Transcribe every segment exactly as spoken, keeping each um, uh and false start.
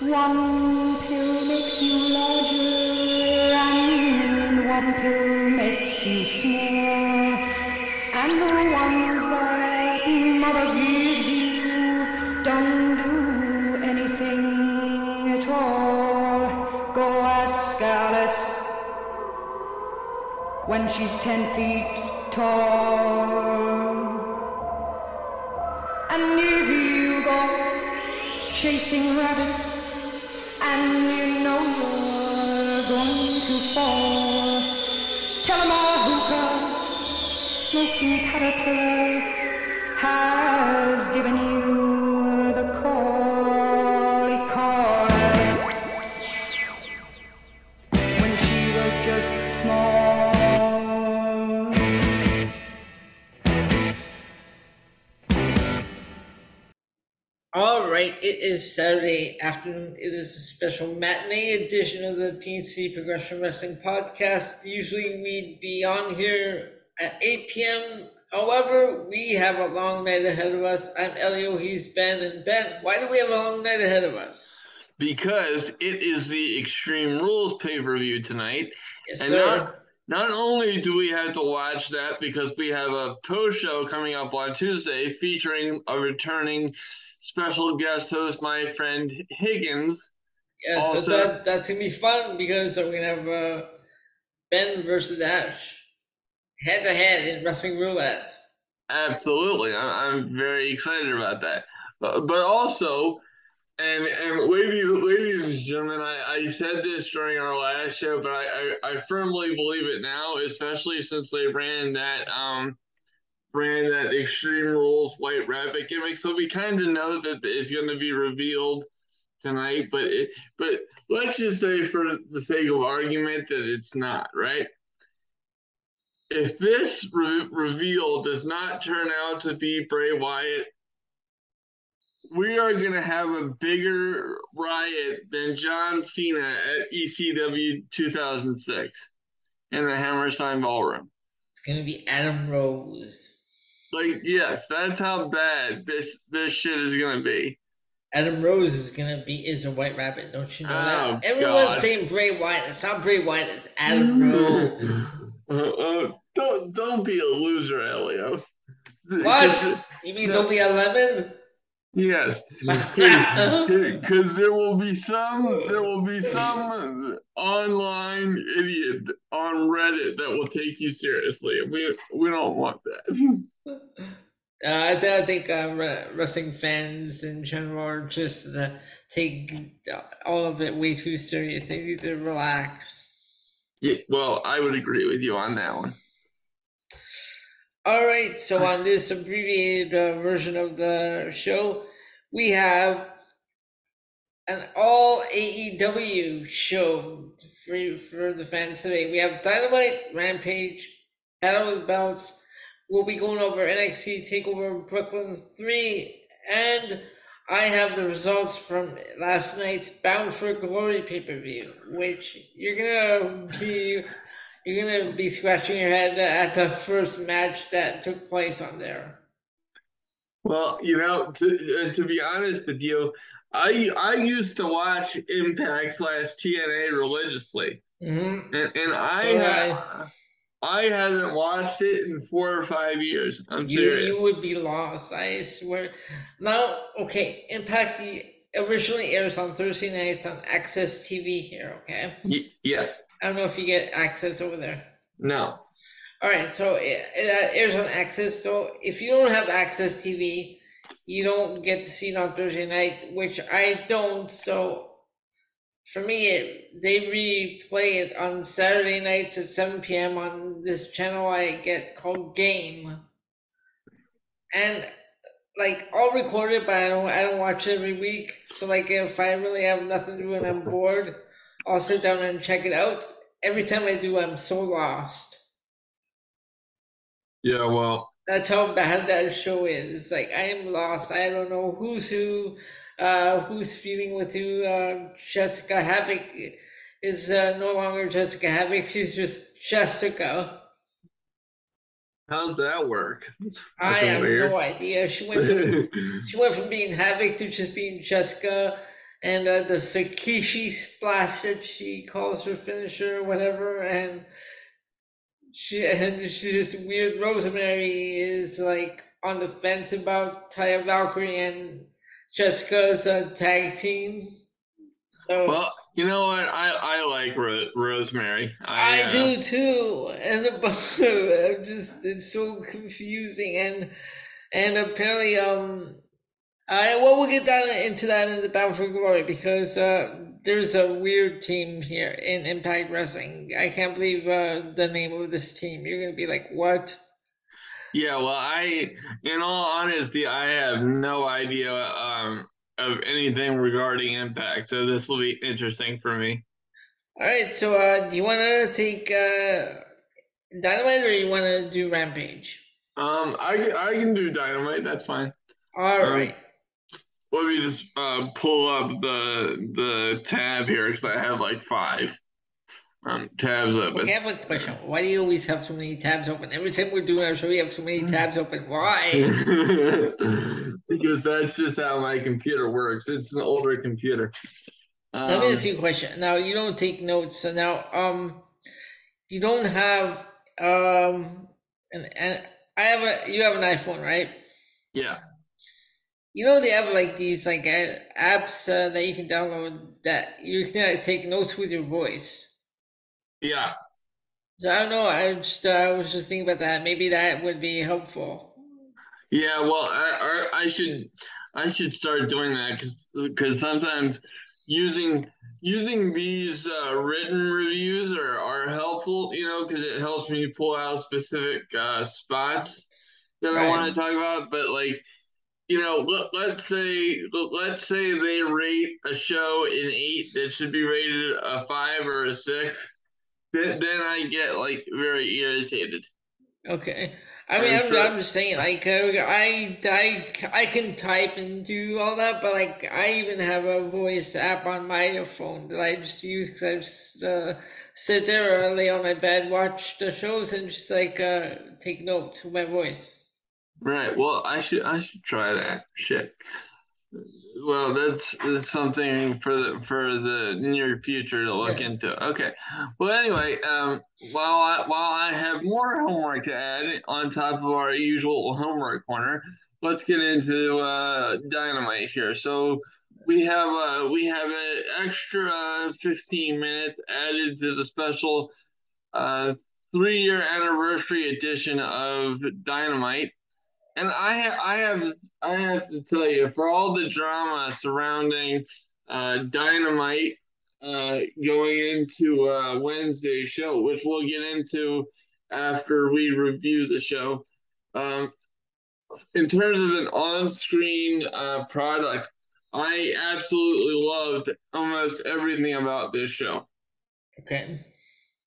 One pill makes you larger, and one pill makes you small, and the ones that mother gives you don't do anything at all. Go ask Alice when she's ten feet tall, and if you go chasing rabbits, and you know you're going to fall, tell them all hookah, smoking caterpillar has given you the call. He called us when she was just small. All right, it is Saturday afternoon. It is a special matinee edition of the P N C Progression Wrestling Podcast. Usually we'd be on here at eight p.m. However, we have a long night ahead of us. I'm Elio, he's Ben, and Ben, why do we have a long night ahead of us? Because it is the Extreme Rules pay-per-view tonight. Yes, and sir. Not, not only do we have to watch that because we have a post-show coming up on Tuesday featuring a returning special guest host, my friend Higgins. Yeah, also, so that's, that's going to be fun because we're going to have uh, Ben versus Ash head-to-head in Wrestling Roulette. Absolutely. I'm, I'm very excited about that. But, but also, and, and ladies, ladies and gentlemen, I, I said this during our last show, but I, I, I firmly believe it now, especially since they ran that um. ran that Extreme Rules White Rabbit gimmick, so we kind of know that it's going to be revealed tonight, but it, but let's just say for the sake of argument that it's not, right? If this re- reveal does not turn out to be Bray Wyatt, we are going to have a bigger riot than John Cena at E C W two thousand six in the Hammerstein Ballroom. It's going to be Adam Rose. Like, yes, that's how bad this this shit is gonna be. Adam Rose is gonna be is a white rabbit, don't you know oh, that? Everyone's God. saying Bray Wyatt. It's not Bray Wyatt. It's Adam Rose. uh, uh, don't don't be a loser, Elio. What? You mean no. Don't be a lemon? Yes, because there will be some there will be some online idiot on Reddit that will take you seriously, and we we don't want that. Uh, I, th- I think uh, re- wrestling fans in general are just uh, take all of it way too serious. They need to relax. Yeah, well, I would agree with you on that one. All right, so on this abbreviated uh, version of the show, we have an all A E W show for, for the fans today. We have Dynamite, Rampage, Battle of the Belts. We'll be going over N X T TakeOver Brooklyn three, and I have the results from last night's Bound for Glory pay-per-view, which you're gonna be you're gonna be scratching your head at the first match that took place on there. Well, you know, to to be honest with you, I I used to watch Impact slash T N A religiously, mm-hmm. and, and so I have. I haven't watched it in four or five years. I'm you, serious. You would be lost, I swear. Now, okay, Impact originally airs on Thursday nights on Access T V here, okay? Yeah. I don't know if you get Access over there. No. All right, so it, it airs on Access. So if you don't have Access T V, you don't get to see it on Thursday night, which I don't, so... For me, it, they replay it on Saturday nights at seven p.m. on this channel I get called Game. And, like, I'll record it, but I don't, I don't watch it every week. So, like, if I really have nothing to do and I'm bored, I'll sit down and check it out. Every time I do, I'm so lost. Yeah, well. That's how bad that show is. It's like, I am lost. I don't know who's who. Uh, who's feuding with who? Uh, Jessica Havoc is uh, no longer Jessica Havoc. She's just Jessica. How's that work? That's I have weird. no idea. She went from she went from being Havoc to just being Jessica, and uh, the Tsukishi splash that she calls her finisher or whatever, and she and she's just weird. Rosemary is like on the fence about Taya Valkyrie and Jessica's uh, tag team. So well, you know what? I I like Ro- Rosemary. I, I uh, do too, and the, I'm just it's so confusing, and and apparently um. I, well, we'll get down into that in the Battle for Glory, because uh, there's a weird team here in Impact Wrestling. I can't believe uh, the name of this team. You're going to be like, what? Yeah, well, I, in all honesty, I have no idea um, of anything regarding Impact, so this will be interesting for me. All right, so uh, do you want to take uh, Dynamite, or you want to do Rampage? Um, I, I can do Dynamite. That's fine. All um, right. Let me just uh, pull up the the tab here, because I have like five um, tabs open. Okay, I have a question. Why do you always have so many tabs open? Every time we're doing our show, we have so many tabs open. Why? Because that's just how my computer works. It's an older computer. Um, Let me ask you a question. Now, you don't take notes. So now um, you don't have um, an, an I have a you have an iPhone, right? Yeah. You know, they have like these like apps uh, that you can download that you can uh, take notes with your voice. Yeah. So I don't know. I just uh, I was just thinking about that. Maybe that would be helpful. Yeah. Well, I I, I should I should start doing that, because because sometimes using using these uh, written reviews are, are helpful. You know, because it helps me pull out specific uh, spots that right. I want to talk about, but like. You know, let, let's say let's say they rate a show an eight that should be rated a five or a six. Then, then I get like very irritated. Okay, I mean, I'm, so, I'm just saying, like, I I I can type and do all that, but like, I even have a voice app on my phone that I just use, because I just uh, sit there or lay on my bed, watch the shows, and just like uh, take notes with my voice. Right. Well, I should I should try that shit. Well, that's, that's something for the for the near future to look yeah. into. Okay. Well, anyway, um, while I, while I have more homework to add on top of our usual homework corner, let's get into uh, Dynamite here. So we have uh we have an extra fifteen minutes added to the special uh three-year anniversary edition of Dynamite. And I, I have, I have to tell you, for all the drama surrounding uh, Dynamite uh, going into uh, Wednesday's show, which we'll get into after we review the show, um, in terms of an on-screen uh, product, I absolutely loved almost everything about this show. Okay.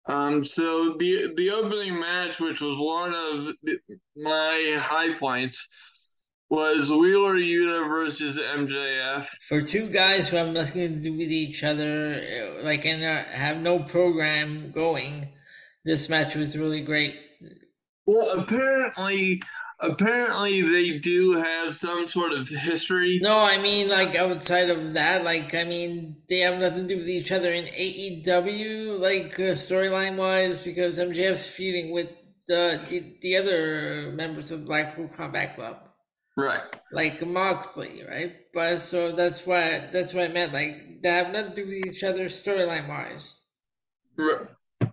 Um, so the the opening match, which was one of the, my high points, was Wheeler Yuta versus M J F. For two guys who have nothing to do with each other, like, and have no program going, this match was really great. Well, apparently, apparently they do have some sort of history. No, I mean, like, outside of that, like, I mean, they have nothing to do with each other in A E W, like, uh, storyline-wise, because M J F's feuding with the, the the other members of Blackpool Combat Club. Right. Like Moxley, right? But so that's why that's what I meant. Like, they have nothing to do with each other storyline-wise. Right.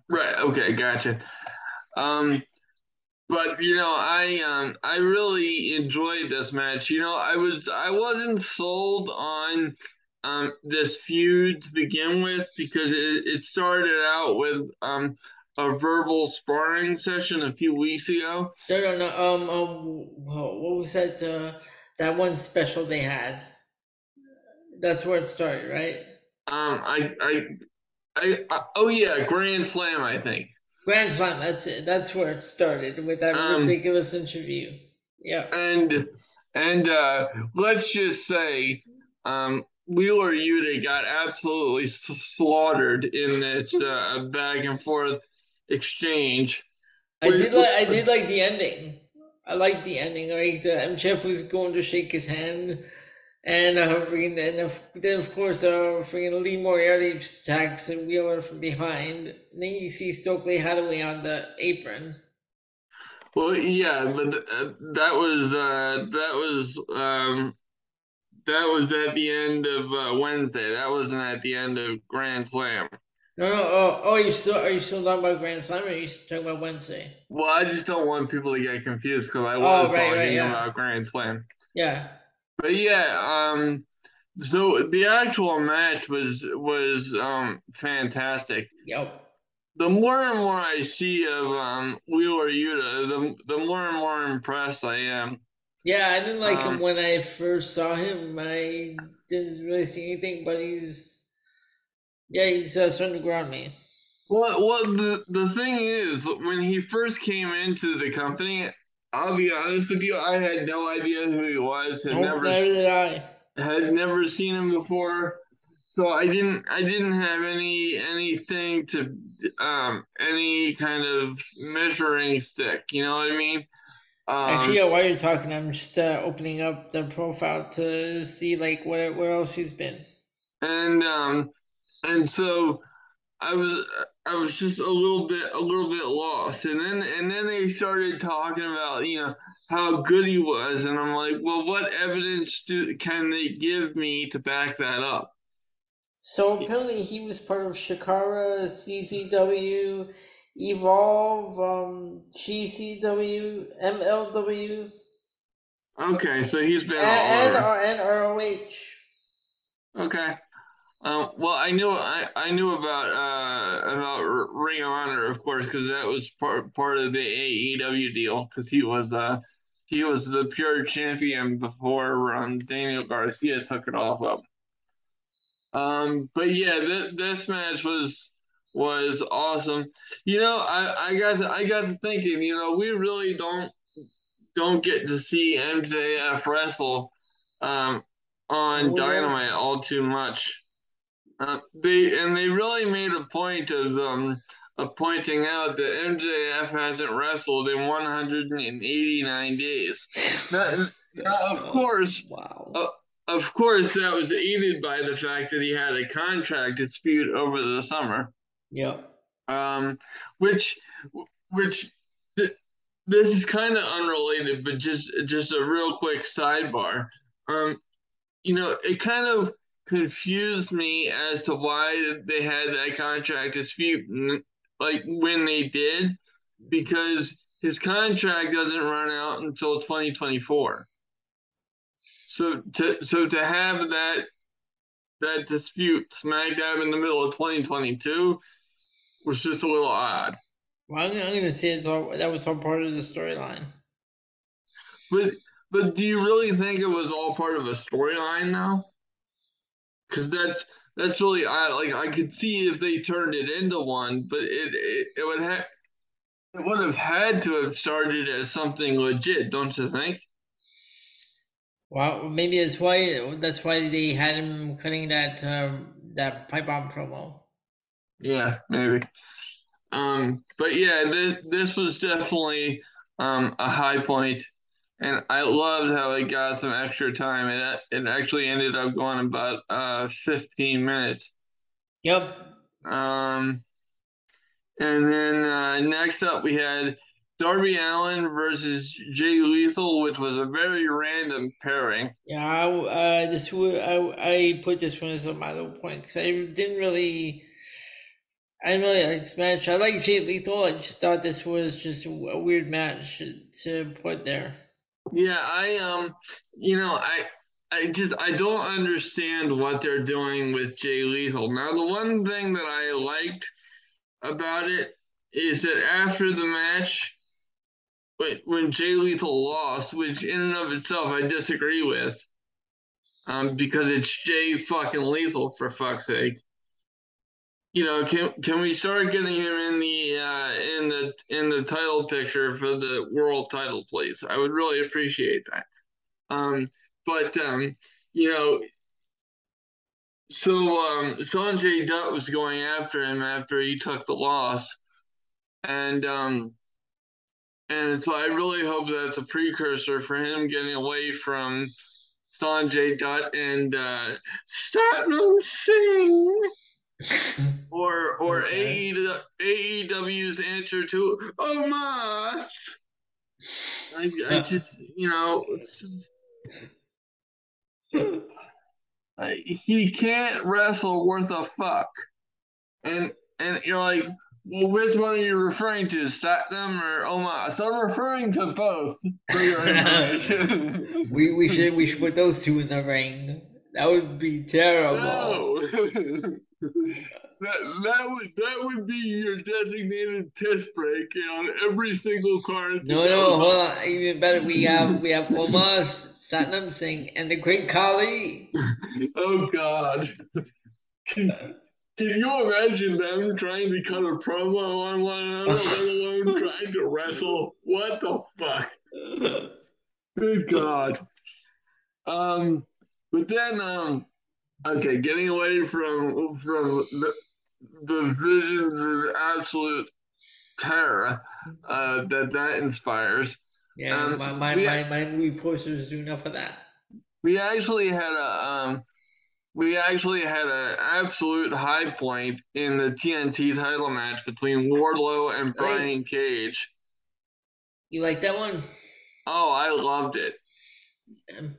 Right. Okay. Gotcha. Um. But you know, I um I really enjoyed this match. You know, I was I wasn't sold on um this feud to begin with, because it, it started out with um a verbal sparring session a few weeks ago. Started on um um what was that uh, that one special they had? That's where it started, right? Um, I I I, I oh yeah, Grand Slam, I think. Grand Slam, that's it. That's where it started, with that um, ridiculous interview. Yeah. And and uh, let's just say um, Wheeler Yuta got absolutely slaughtered in this uh, back and forth exchange. I did like I did like the ending. I liked the ending. Like, the M J F was going to shake his hand, And uh, freaking, and of, then of course, uh, freaking Lee Moriarty attacks Wheeler from behind. And then you see Stokely Hathaway on the apron. Well, yeah, but uh, that was uh, that was um, that was at the end of uh, Wednesday. That wasn't at the end of Grand Slam. No, no, oh, oh, you still are you still talking about Grand Slam, or are you talking about Wednesday? Well, I just don't want people to get confused because I was oh, right, talking right, yeah. about Grand Slam. Yeah. But yeah, um, so the actual match was was um, fantastic. Yep. The more and more I see of um, Wheeler Yuta, the the more and more impressed I am. Yeah, I didn't like um, him when I first saw him. I didn't really see anything, but he's yeah, he's uh, starting to ground me. Well, well, the the thing is, when he first came into the company, I'll be honest with you, I had no idea who he was. Had never, I. had never seen him before, so I didn't. I didn't have any anything to, um, any kind of measuring stick. You know what I mean? Um, Actually, yeah, while you're talking, I'm just uh, opening up the profile to see like where where else he's been. And um, and so I was. I was just a little bit, a little bit lost, and then and then they started talking about you know how good he was, and I'm like, well, what evidence do can they give me to back that up? So apparently he was part of Shikara, C C W, Evolve, um, G C W, M L W. Okay, so he's been and all and, and R O H. Okay. Um, well, I knew I, I knew about uh, about Ring of Honor, of course, because that was part part of the A E W deal. Because he was uh, he was the pure champion before um, Daniel Garcia took it off of. Um, but yeah, th- this match was was awesome. You know, I, I got to, I got to thinking. You know, we really don't don't get to see M J F wrestle um, on Dynamite all too much. Uh, they and they really made a point of um of pointing out that M J F hasn't wrestled in one hundred eighty-nine days. Now, now of course, wow. uh, of course, that was aided by the fact that he had a contract dispute over the summer. Yeah. Um, which which th- this is kind of unrelated, but just just a real quick sidebar. Um, you know, it kind of confused me as to why they had that contract dispute, like when they did, because his contract doesn't run out until twenty twenty-four. So to so to have that that dispute smack dab in the middle of twenty twenty-two was just a little odd. Well, I'm going to say it's all, that was all part of the storyline. But but do you really think it was all part of a storyline now? Because that's that's really I like I could see if they turned it into one, but it it, it would have it would have had to have started as something legit, don't you think? Well, maybe that's why that's why they had him cutting that uh, that pipe bomb promo. Yeah, maybe. Um, but yeah, this this was definitely um, a high point. And I loved how it got some extra time. It it actually ended up going about uh fifteen minutes. Yep. Um, and then uh, next up we had Darby Allin versus Jay Lethal, which was a very random pairing. Yeah, I, uh, this would I I put this one as my low point because I didn't really. I didn't really like this match. I like Jay Lethal. I just thought this was just a weird match to put there. Yeah, I um, you know, I I just I don't understand what they're doing with Jay Lethal. Now, the one thing that I liked about it is that after the match, when Jay Lethal lost, which in and of itself I disagree with, um, because it's Jay fucking Lethal for fuck's sake. You know, can can we start getting him in the uh, in the in the title picture for the world title, please? I would really appreciate that. Um, but um, you know, so um, Sanjay Dutt was going after him after he took the loss, and um, and so I really hope that's a precursor for him getting away from Sanjay Dutt and uh, Satnam Singh, or or okay. A E W, A E W's answer to oh my. I, I just you know I, he can't wrestle worth a fuck, and and you're like, well, which one are you referring to, Satnam or Omos? So I'm referring to both for your information. we we should we should put those two in the ring. That would be terrible. No. that that would that would be your designated piss break on every single card. No, no, hold on. Even better, we have we have Omos, Satnam Singh, and the Great Khali. Oh God. Can you imagine them trying to cut a promo on one another, let alone trying to wrestle? What the fuck? Good God. Um, but then, um, okay, getting away from from the, the visions of absolute terror uh, that that inspires. Yeah, um, my my, we, my my movie posters do enough of that. We actually had a. Um, We actually had an absolute high point in the T N T title match between Wardlow and Brian Cage. You like that one? Oh, I loved it.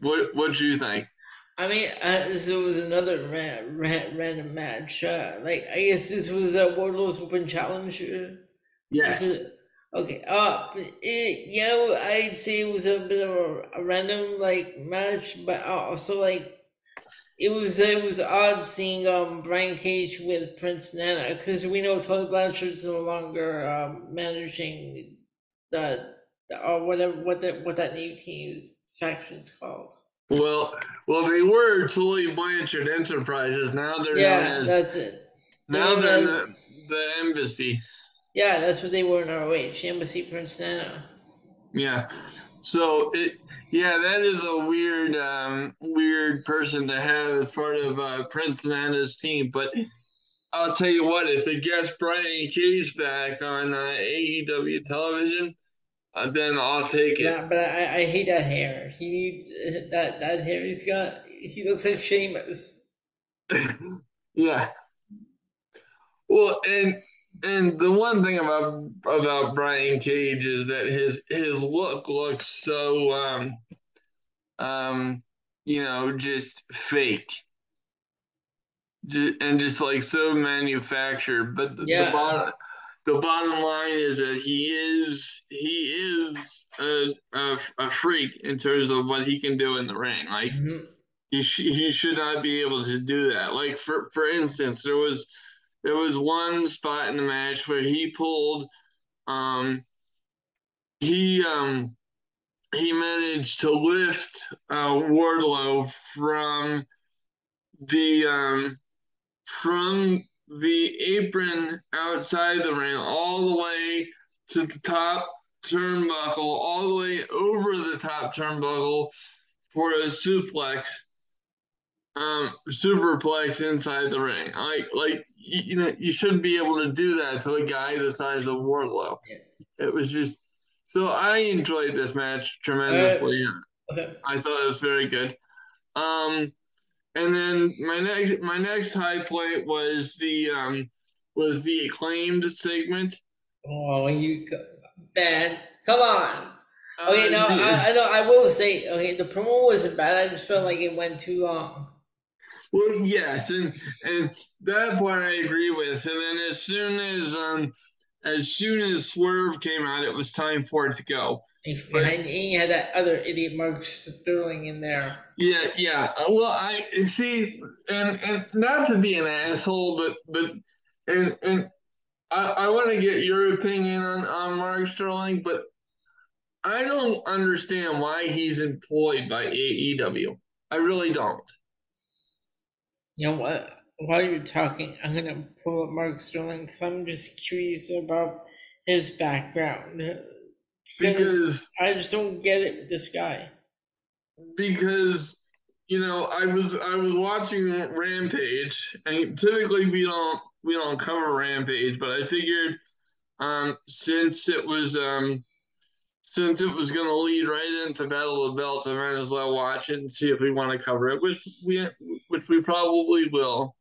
What What'd you think? I mean, uh, so it was another ran, ran, random match. Uh, like, I guess this was uh, Wardlow's Open Challenge. Uh, yes. A, okay. Uh, it, yeah, I'd say it was a bit of a, a random like match, but also like. It was it was odd seeing um Brian Cage with Prince Nana, because we know Tully Blanchard's no longer um, managing the, the or whatever what that what that new team faction's called. Well, well, they were Tully Blanchard Enterprises. Now they're yeah, known as, that's it. Now they're, they're as, the, the Embassy. Yeah, that's what they were in R O H, Embassy Prince Nana. Yeah, so it. Yeah, that is a weird, um, weird person to have as part of uh, Prince Nana's team. But I'll tell you what, if it gets Brian Cage back on uh, A E W television, uh, then I'll take it. Yeah, but I, I hate that hair. He needs uh, that that hair he's got. He looks like Sheamus. Yeah. Well, and. And the one thing about about Brian Cage is that his his look looks so um um you know just fake, just, and just like so manufactured. But the, yeah. the bottom the bottom line is that he is he is a, a a freak in terms of what he can do in the ring. Like mm-hmm. he sh- he should not be able to do that. Like for for instance, there was. There was one spot in the match where he pulled, um, he um, he managed to lift uh, Wardlow from the um, from the apron outside the ring all the way to the top turnbuckle, all the way over the top turnbuckle for a suplex. Um, superplex inside the ring. Like, like you, you know, you shouldn't be able to do that to a guy the size of Wardlow. Yeah. It was just so I enjoyed this match tremendously. Uh, okay. I thought it was very good. Um, and then my next, my next high point was the um, was the Acclaimed segment. Oh, you man, come on. Okay, uh, no, I, I know. I will say, okay, the promo wasn't bad. I just felt like it went too long. Well, yes, and and that part I agree with. And then as soon as um, as soon as Swerve came out, it was time for it to go. And, but, and you had that other idiot Mark Sterling in there. Yeah, yeah. Well, I see, and, and not to be an asshole, but but and and I, I want to get your opinion on, on Mark Sterling, but I don't understand why he's employed by A E W. I really don't. You know what? While you're talking, I'm going to pull up Mark Sterling because I'm just curious about his background. Because I just don't get it with this guy. Because, you know, I was I was watching Rampage, and typically we don't we don't cover Rampage, but I figured um, since it was um, since it was going to lead right into Battle of the Belts, I might as well watch it and see if we want to cover it, which we which we probably will.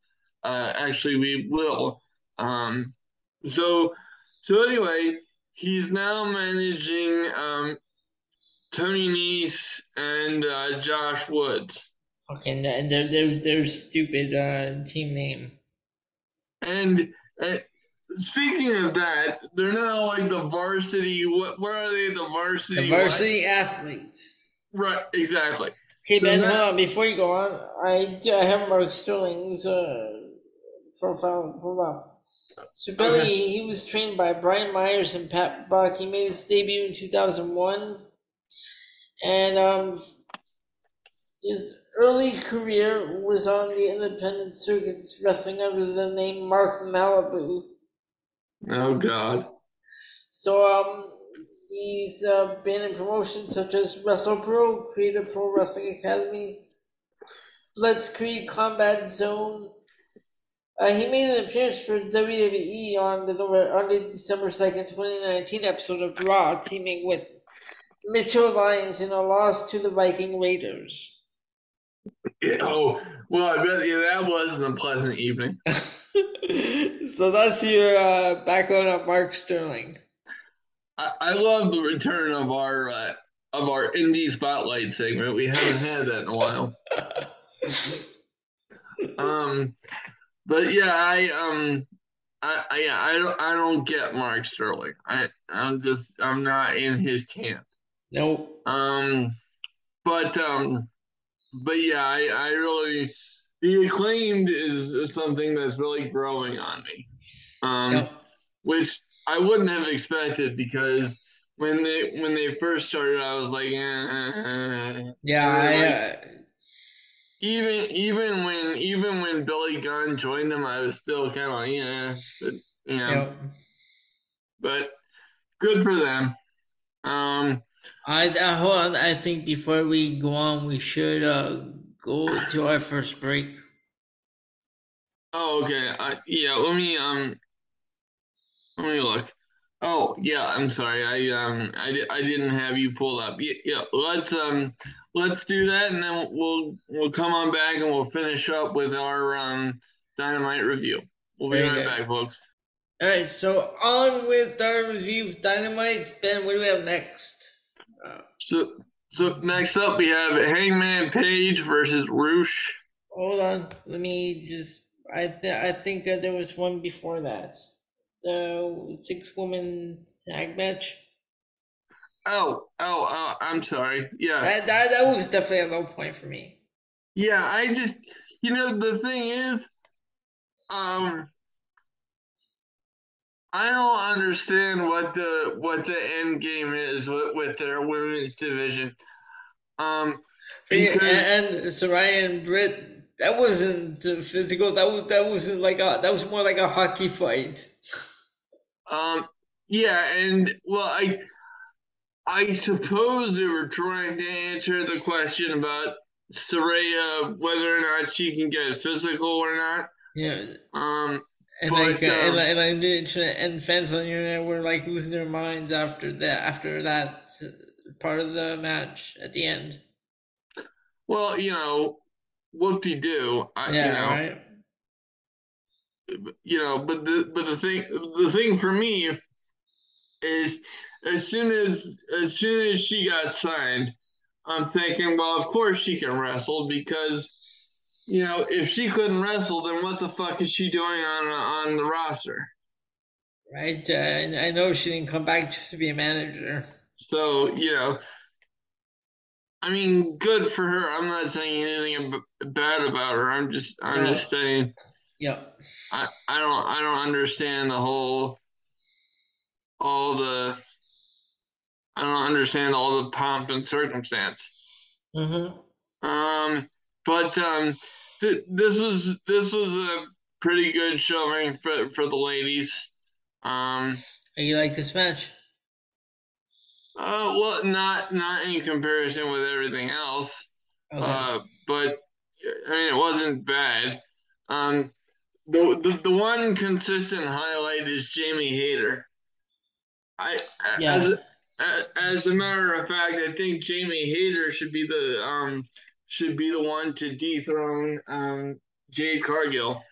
Uh, actually, we will. Um, so, so anyway, he's now managing um, Tony Nese and uh, Josh Woods. Fucking okay, their their their stupid uh, team name. And. Uh, Speaking of that, they're now like the varsity. What? Where are they? The varsity. The varsity what? Athletes. Right. Exactly. Okay, so Ben. That, hold on. Before you go on, I I have Mark Sterling's uh, profile pulled up. So Billy, okay. He was trained by Brian Myers and Pat Buck. He made his debut in two thousand one, and um, his early career was on the independent circuits, wrestling under the name Mark Malibu. Oh, God. So, um, he's uh, been in promotions such as WrestlePro, Creative Pro Wrestling Academy, Let's Create Combat Zone. Uh, he made an appearance for W W E on the, on the December second, twenty nineteen episode of Raw, teaming with Mitchell Lyons in a loss to the Viking Raiders. Yeah, oh, well, I bet yeah, that wasn't a pleasant evening. So that's your uh, background on Mark Sterling. I, I love the return of our uh, of our indie spotlight segment. We haven't had that in a while. um, but yeah, I um, I I, yeah, I don't I don't get Mark Sterling. I I'm just I'm not in his camp. Nope. Um, but um. But yeah, I, I really the Acclaimed is something that's really growing on me, um, yeah. which I wouldn't have expected because when they when they first started, I was like, eh. yeah, I, like, uh... even even when even when Billy Gunn joined them, I was still kind of like, yeah, but, you know, yeah, but good for them. Um, I uh, hold on. I think before we go on, we should uh, go to our first break. Oh, okay. Uh, yeah, let me um, let me look. Oh, yeah. I'm sorry. I um, I, di- I didn't have you pulled up. Yeah, yeah. Let's um, let's do that, and then we'll we'll come on back and we'll finish up with our um, Dynamite review. We'll be right back, folks. All right. So on with our review of Dynamite. Ben, what do we have next? So, so next up we have Hangman Page versus Ruush. Hold on, let me just. I th- I think uh, there was one before that, the six woman tag match. Oh, oh, oh! I'm sorry. Yeah, that, that that was definitely a low point for me. Yeah, I just, you know, the thing is, um. I don't understand what the what the end game is with, with their women's division. Um, because... and, and Saraya and Britt, that wasn't physical. That was that wasn't like a that was more like a hockey fight. Um. Yeah, and well, I I suppose they were trying to answer the question about Saraya whether or not she can get physical or not. Yeah. Um. And but, like, uh, um, and, and, and, and fans on the internet were like losing their minds after that after that part of the match at the end. Well, you know, whoop-de-doo. I, yeah, you know, right. You know, but the but the thing the thing for me is as soon as as soon as she got signed, I'm thinking, well, of course she can wrestle because. You know, if she couldn't wrestle, then what the fuck is she doing on on the roster? Right, uh, and I know she didn't come back just to be a manager. So, you know, I mean, good for her. I'm not saying anything ab- bad about her. I'm just, I'm yeah. just saying. Yep. I, I don't, I don't understand the whole, all the, I don't understand all the pomp and circumstance. Mm-hmm. Um. But um, th- this was this was a pretty good showing for for the ladies. Um, you like this match? Uh, well, not not in comparison with everything else. Okay. Uh, but I mean, it wasn't bad. Um, the the the one consistent highlight is Jamie Hayter. I yeah. as As a matter of fact, I think Jamie Hayter should be the um should be the one to dethrone um Jade Cargill.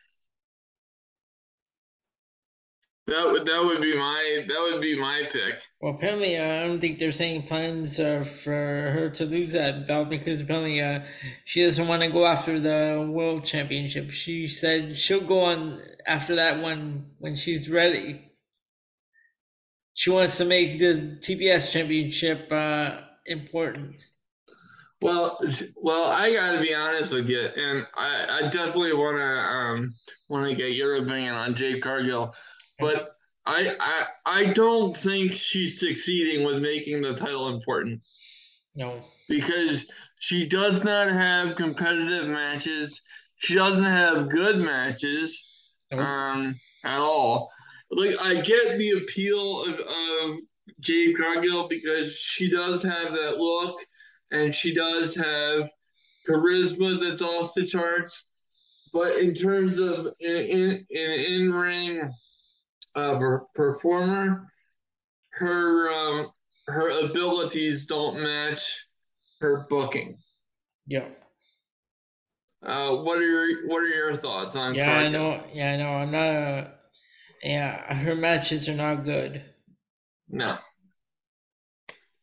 That would that would be my that would be my pick. Well, apparently, uh, I don't think there's any plans uh, for her to lose that belt, because apparently, uh, she doesn't want to go after the world championship. She said she'll go on after that one when she's ready. She wants to make the T B S championship uh, important. Well, well, I gotta be honest with you, and I, I definitely wanna um wanna get your opinion on Jade Cargill. But I, I I don't think she's succeeding with making the title important. No. Because she does not have competitive matches. She doesn't have good matches no. um, at all. Like, I get the appeal of, of Jade Cargill because she does have that look and she does have charisma that's off the charts. But in terms of an in, in, in-ring... Uh, performer, her um, her abilities don't match her booking. Yeah. Uh, what are your What are your thoughts on? Yeah, Cargill? I know. Yeah, I know. I'm not. A, yeah, her matches are not good. No.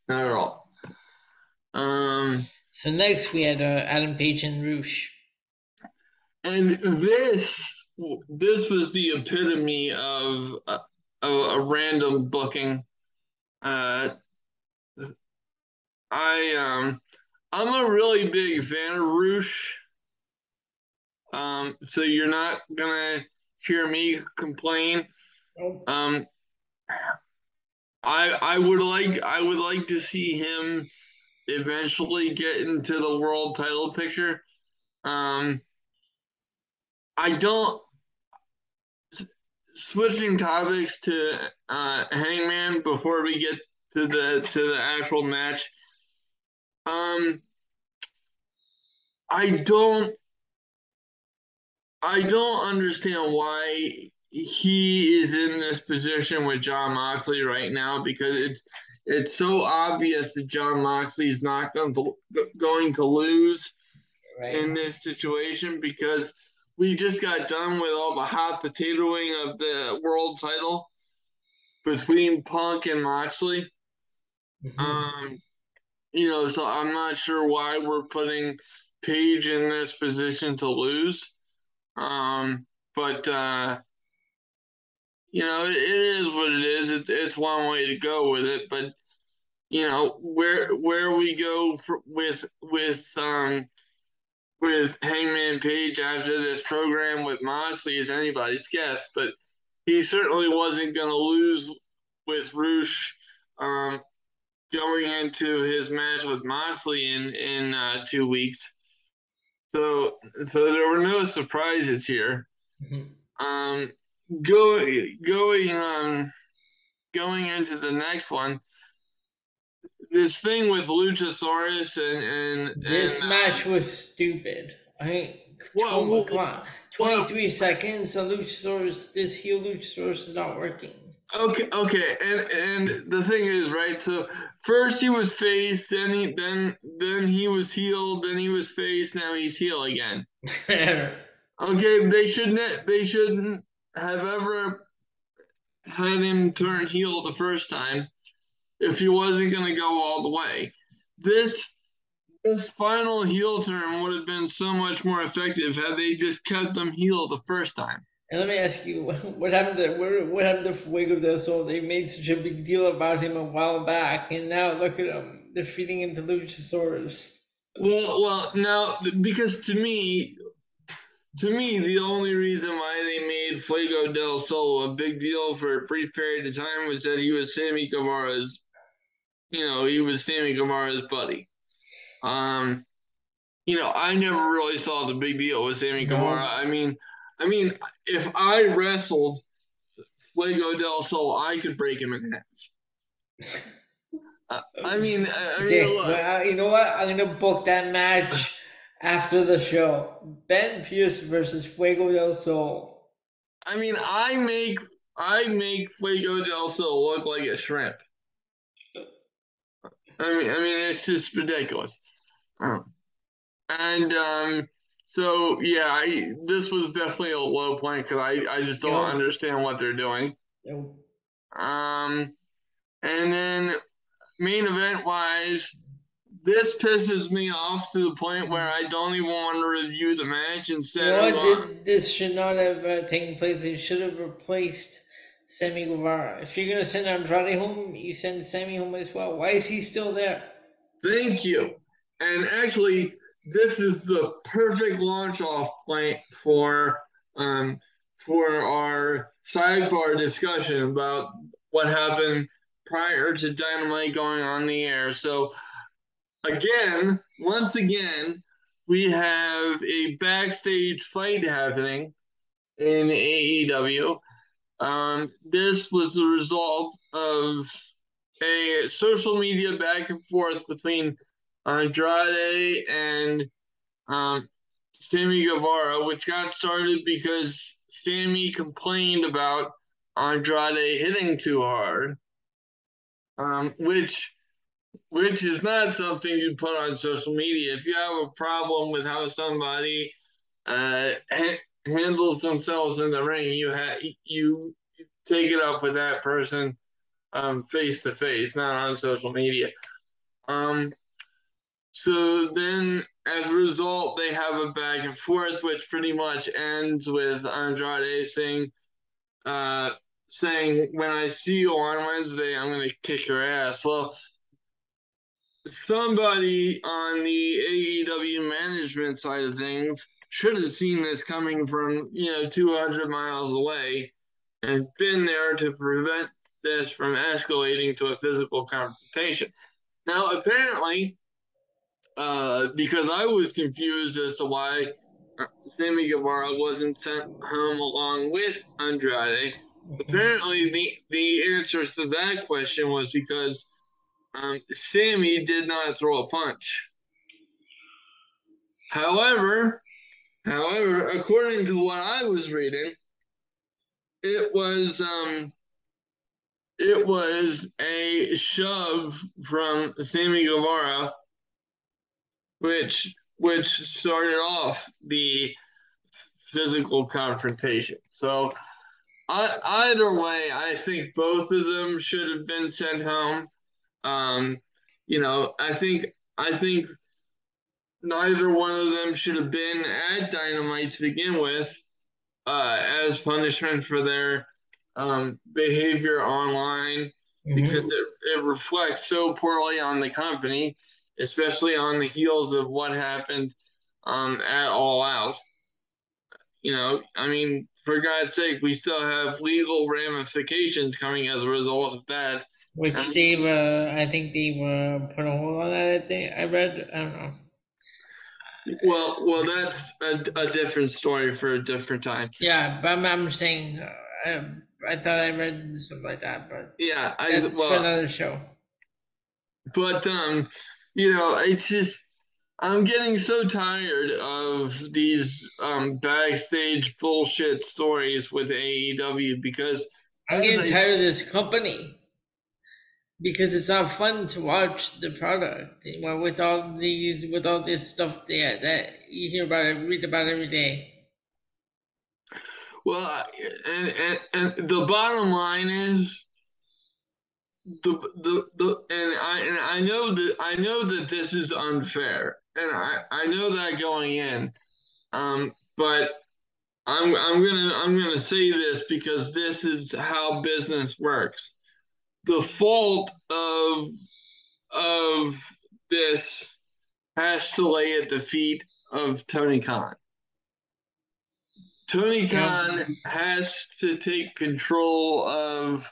Not at all. Um. So next we had uh, Adam Page and Ruush. And this. This was the epitome of, uh, of a random booking. Uh, I um, I'm a really big fan of Ruush. Um, so you're not gonna hear me complain. Um, I I would like I would like to see him eventually get into the world title picture. Um, I don't. Switching topics to uh, Hangman before we get to the to the actual match. Um, I don't, I don't understand why he is in this position with Jon Moxley right now, because it's it's so obvious that Jon Moxley is not going to going to lose right. in this situation, because we just got done with all the hot potatoing of the world title between Punk and Moxley. Mm-hmm. Um, you know, so I'm not sure why we're putting Paige in this position to lose. Um, but, uh, you know, it, it is what it is. It, it's one way to go with it. But, you know, where where we go for, with with um. with Hangman Page after this program with Moxley is anybody's guess, but he certainly wasn't going to lose with Ruush um, going into his match with Moxley in in uh, two weeks. So, so there were no surprises here. Mm-hmm. Um, going going um, going into the next one. This thing with Luchasaurus and... and this and, match was stupid. I mean, well, well, come on. twenty-three well, seconds, and Luchasaurus, this heel Luchasaurus is not working. Okay, okay. And and the thing is, right, so first he was face, then he, then, then he was heel, then he was face, now he's heel again. Okay, they shouldn't, they shouldn't have ever had him turn heel the first time, if he wasn't going to go all the way. This this final heel turn would have been so much more effective had they just kept them heel the first time. And let me ask you, what happened to what, what happened to Fuego Del Sol? They made such a big deal about him a while back, and now look at him. They're feeding him to Luchasaurus. Well, well, now, because to me, to me, the only reason why they made Fuego Del Sol a big deal for a brief period of time was that he was Sammy Guevara's, you know, he was Sammy Guevara's buddy. Um, you know, I never really saw the big deal with Sammy no. Guevara. I mean, I mean, if I wrestled Fuego Del Sol, I could break him in half. uh, I mean, I, I mean yeah, well, you know what? I'm gonna book that match. After the show, Ben Pierce versus Fuego Del Sol. I mean, I make I make Fuego Del Sol look like a shrimp. I mean, I mean, it's just ridiculous. Um, and um, so, yeah, I, this was definitely a low point because I, I just don't yeah. understand what they're doing. Yeah. Um, and then main event-wise, this pisses me off to the point where I don't even want to review the match. Instead, no, did, this should not have uh, taken place. They should have replaced Sammy Guevara. If you're going to send Andrade home, you send Sammy home as well. Why is he still there? Thank you. And actually, this is the perfect launch-off point for um for our sidebar discussion about what happened prior to Dynamite going on the air. So, again, once again, we have a backstage fight happening in A E W. Um, this was the result of a social media back and forth between Andrade and um, Sammy Guevara, which got started because Sammy complained about Andrade hitting too hard, um, which... which is not something you put on social media. If you have a problem with how somebody uh, ha- handles themselves in the ring, you ha- you take it up with that person um, face-to-face, not on social media. Um, so then, as a result, they have a back and forth, which pretty much ends with Andrade saying, uh, saying, when I see you on Wednesday, I'm going to kick your ass. Well, somebody on the A E W management side of things should have seen this coming from, you know, two hundred miles away and been there to prevent this from escalating to a physical confrontation. Now, apparently, uh, because I was confused as to why Sammy Guevara wasn't sent home along with Andrade, apparently the, the answer to that question was because Um, Sammy did not throw a punch. However, however, according to what I was reading, it was um, it was a shove from Sammy Guevara, which which started off the physical confrontation. So, I, either way, I think both of them should have been sent home. Um, you know, I think I think neither one of them should have been at Dynamite to begin with, uh, as punishment for their um, behavior online, mm-hmm. because it, it reflects so poorly on the company, especially on the heels of what happened um, at All Out. You know, I mean, for God's sake, we still have legal ramifications coming as a result of that. Which they've, uh, I think they've uh, put a hold on that, I think. I read, I don't know. Well, well, that's a, a different story for a different time. Yeah, but I'm, I'm saying, I, I thought I read something like that, but yeah, I, that's well, for another show. But, um, you know, it's just, I'm getting so tired of these um, backstage bullshit stories with A E W because... I'm getting I, tired of this company. Because it's not fun to watch the product with all these, with all this stuff there that you hear about, it, read about every day. Well, and, and and the bottom line is the the the and I and I know that I know that this is unfair, and I, I know that going in, um, but I'm I'm gonna I'm gonna say this because this is how business works. The fault of of this has to lay at the feet of Tony Khan. Tony Khan yeah. has to take control of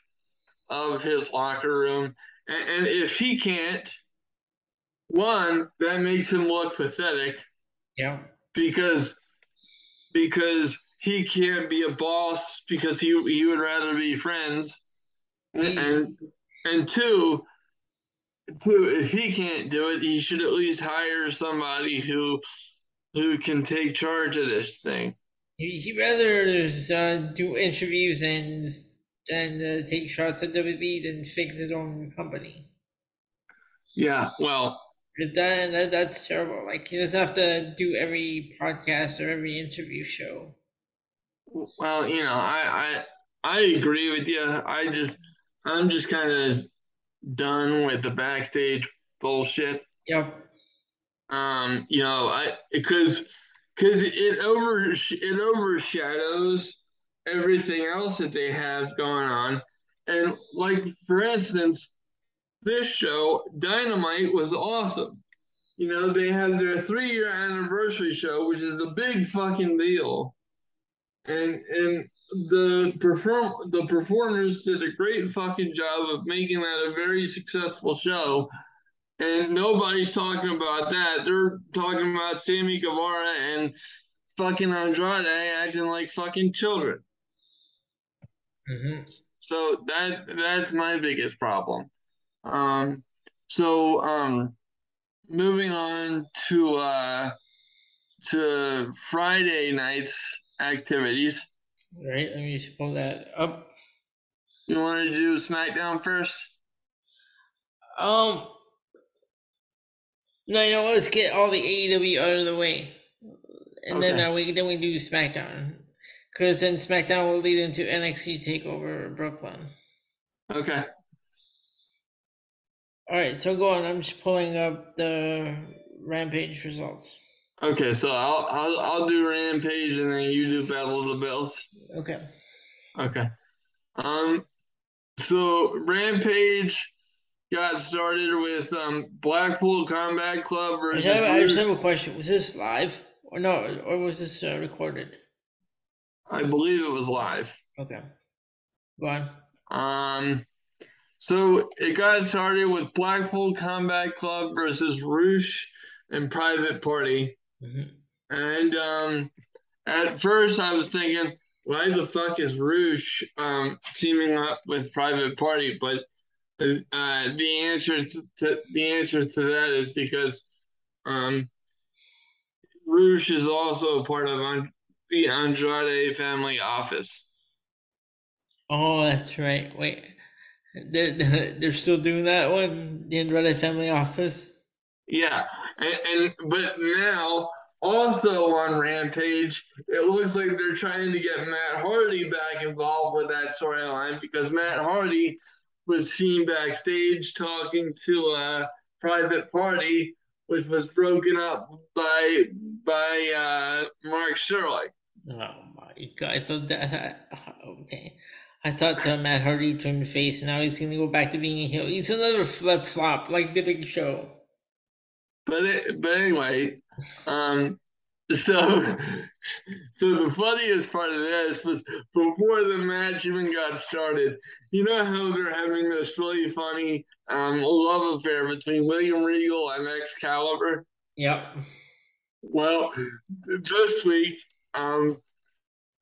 of his locker room, and, and if he can't, one, that makes him look pathetic. Yeah, because because he can't be a boss because he he would rather be friends. And and two, two, if he can't do it, he should at least hire somebody who who can take charge of this thing. He, he'd rather uh, do interviews and and uh, take shots at W W E than fix his own company. Yeah, well. That, that that's terrible. Like, he doesn't have to do every podcast or every interview show. Well, you know, I I, I agree with you. I just I'm just kind of done with the backstage bullshit. Yep. Um, you know, I because because it over it overshadows everything else that they have going on, and like for instance. This show, Dynamite, was awesome. You know, they have their three-year anniversary show, which is a big fucking deal. And and the perform the performers did a great fucking job of making that a very successful show. And nobody's talking about that. They're talking about Sammy Guevara and fucking Andrade acting like fucking children. Mm-hmm. So that that's my biggest problem. Um, so, um, moving on to, uh, to Friday night's activities. All right. Let me just pull that up. You want to do SmackDown first? Um, no, you know what? Let's get all the A E W out of the way. And okay. then, uh, we, then we do SmackDown. Cause then SmackDown will lead into N X T TakeOver Brooklyn. Okay. All right, so go on. I'm just pulling up the Rampage results. Okay, so I'll I'll, I'll do Rampage and then you do Battle of the Belts. Okay. Okay. Um. So Rampage got started with um Blackpool Combat Club versus. I just have, I just have a question. Was this live or no? Or was this uh, recorded? I believe it was live. Okay. Go on. Um. So it got started with Blackpool Combat Club versus Ruush and Private Party. Mm-hmm. And um, at first I was thinking, why the fuck is Ruush um, teaming up with Private Party? But uh, the answer to the answer to that is because um, Ruush is also a part of um, the Andrade family office. Oh, that's right. Wait. They're, they're still doing that one, the Andrade family office. Yeah, and, and but now also on Rampage, it looks like they're trying to get Matt Hardy back involved with that storyline because Matt Hardy was seen backstage talking to a Private Party, which was broken up by by uh, Mark Sterling. Oh my god! I thought that okay. I thought uh, Matt Hardy turned face, and now he's going to go back to being a heel. He's another flip-flop, like the Big Show. But it, but anyway, um, so so the funniest part of this was before the match even got started, you know how they're having this really funny um, love affair between William Regal and Excalibur? Yep. Well, this week... Um,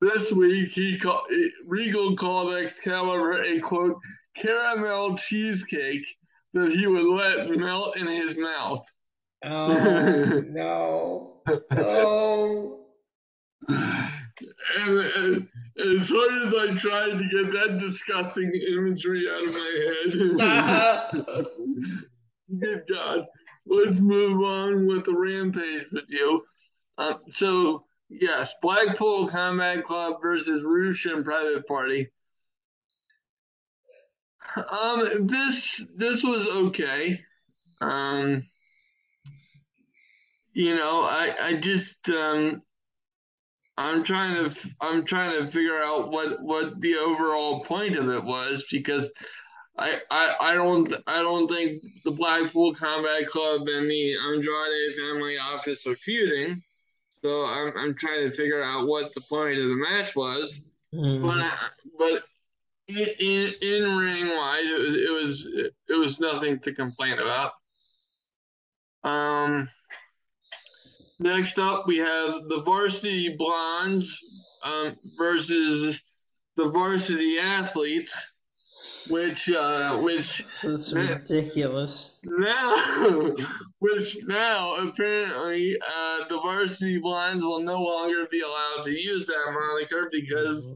This week, he call, Regal called Excalibur a, quote, caramel cheesecake that he would let melt in his mouth. Oh, no. Oh. And, and, and as hard as I tried to get that disgusting imagery out of my head. Good God. Let's move on with the Rampage with you. Um, so... Yes, Blackpool Combat Club versus Ruush and Private Party. Um, this this was okay. Um, you know, I I just um, I'm trying to I'm trying to figure out what, what the overall point of it was because I, I I don't I don't think the Blackpool Combat Club and the Andrade family office are feuding. So I'm I'm trying to figure out what the point of the match was, mm. but I, but in, in, in ring wise, it was it was it was nothing to complain about. Um. Next up, we have the Varsity Blondes um, versus the Varsity Athletes, which uh, which that's na- ridiculous. Now. Which now, apparently, uh, the Varsity Blondes will no longer be allowed to use that moniker because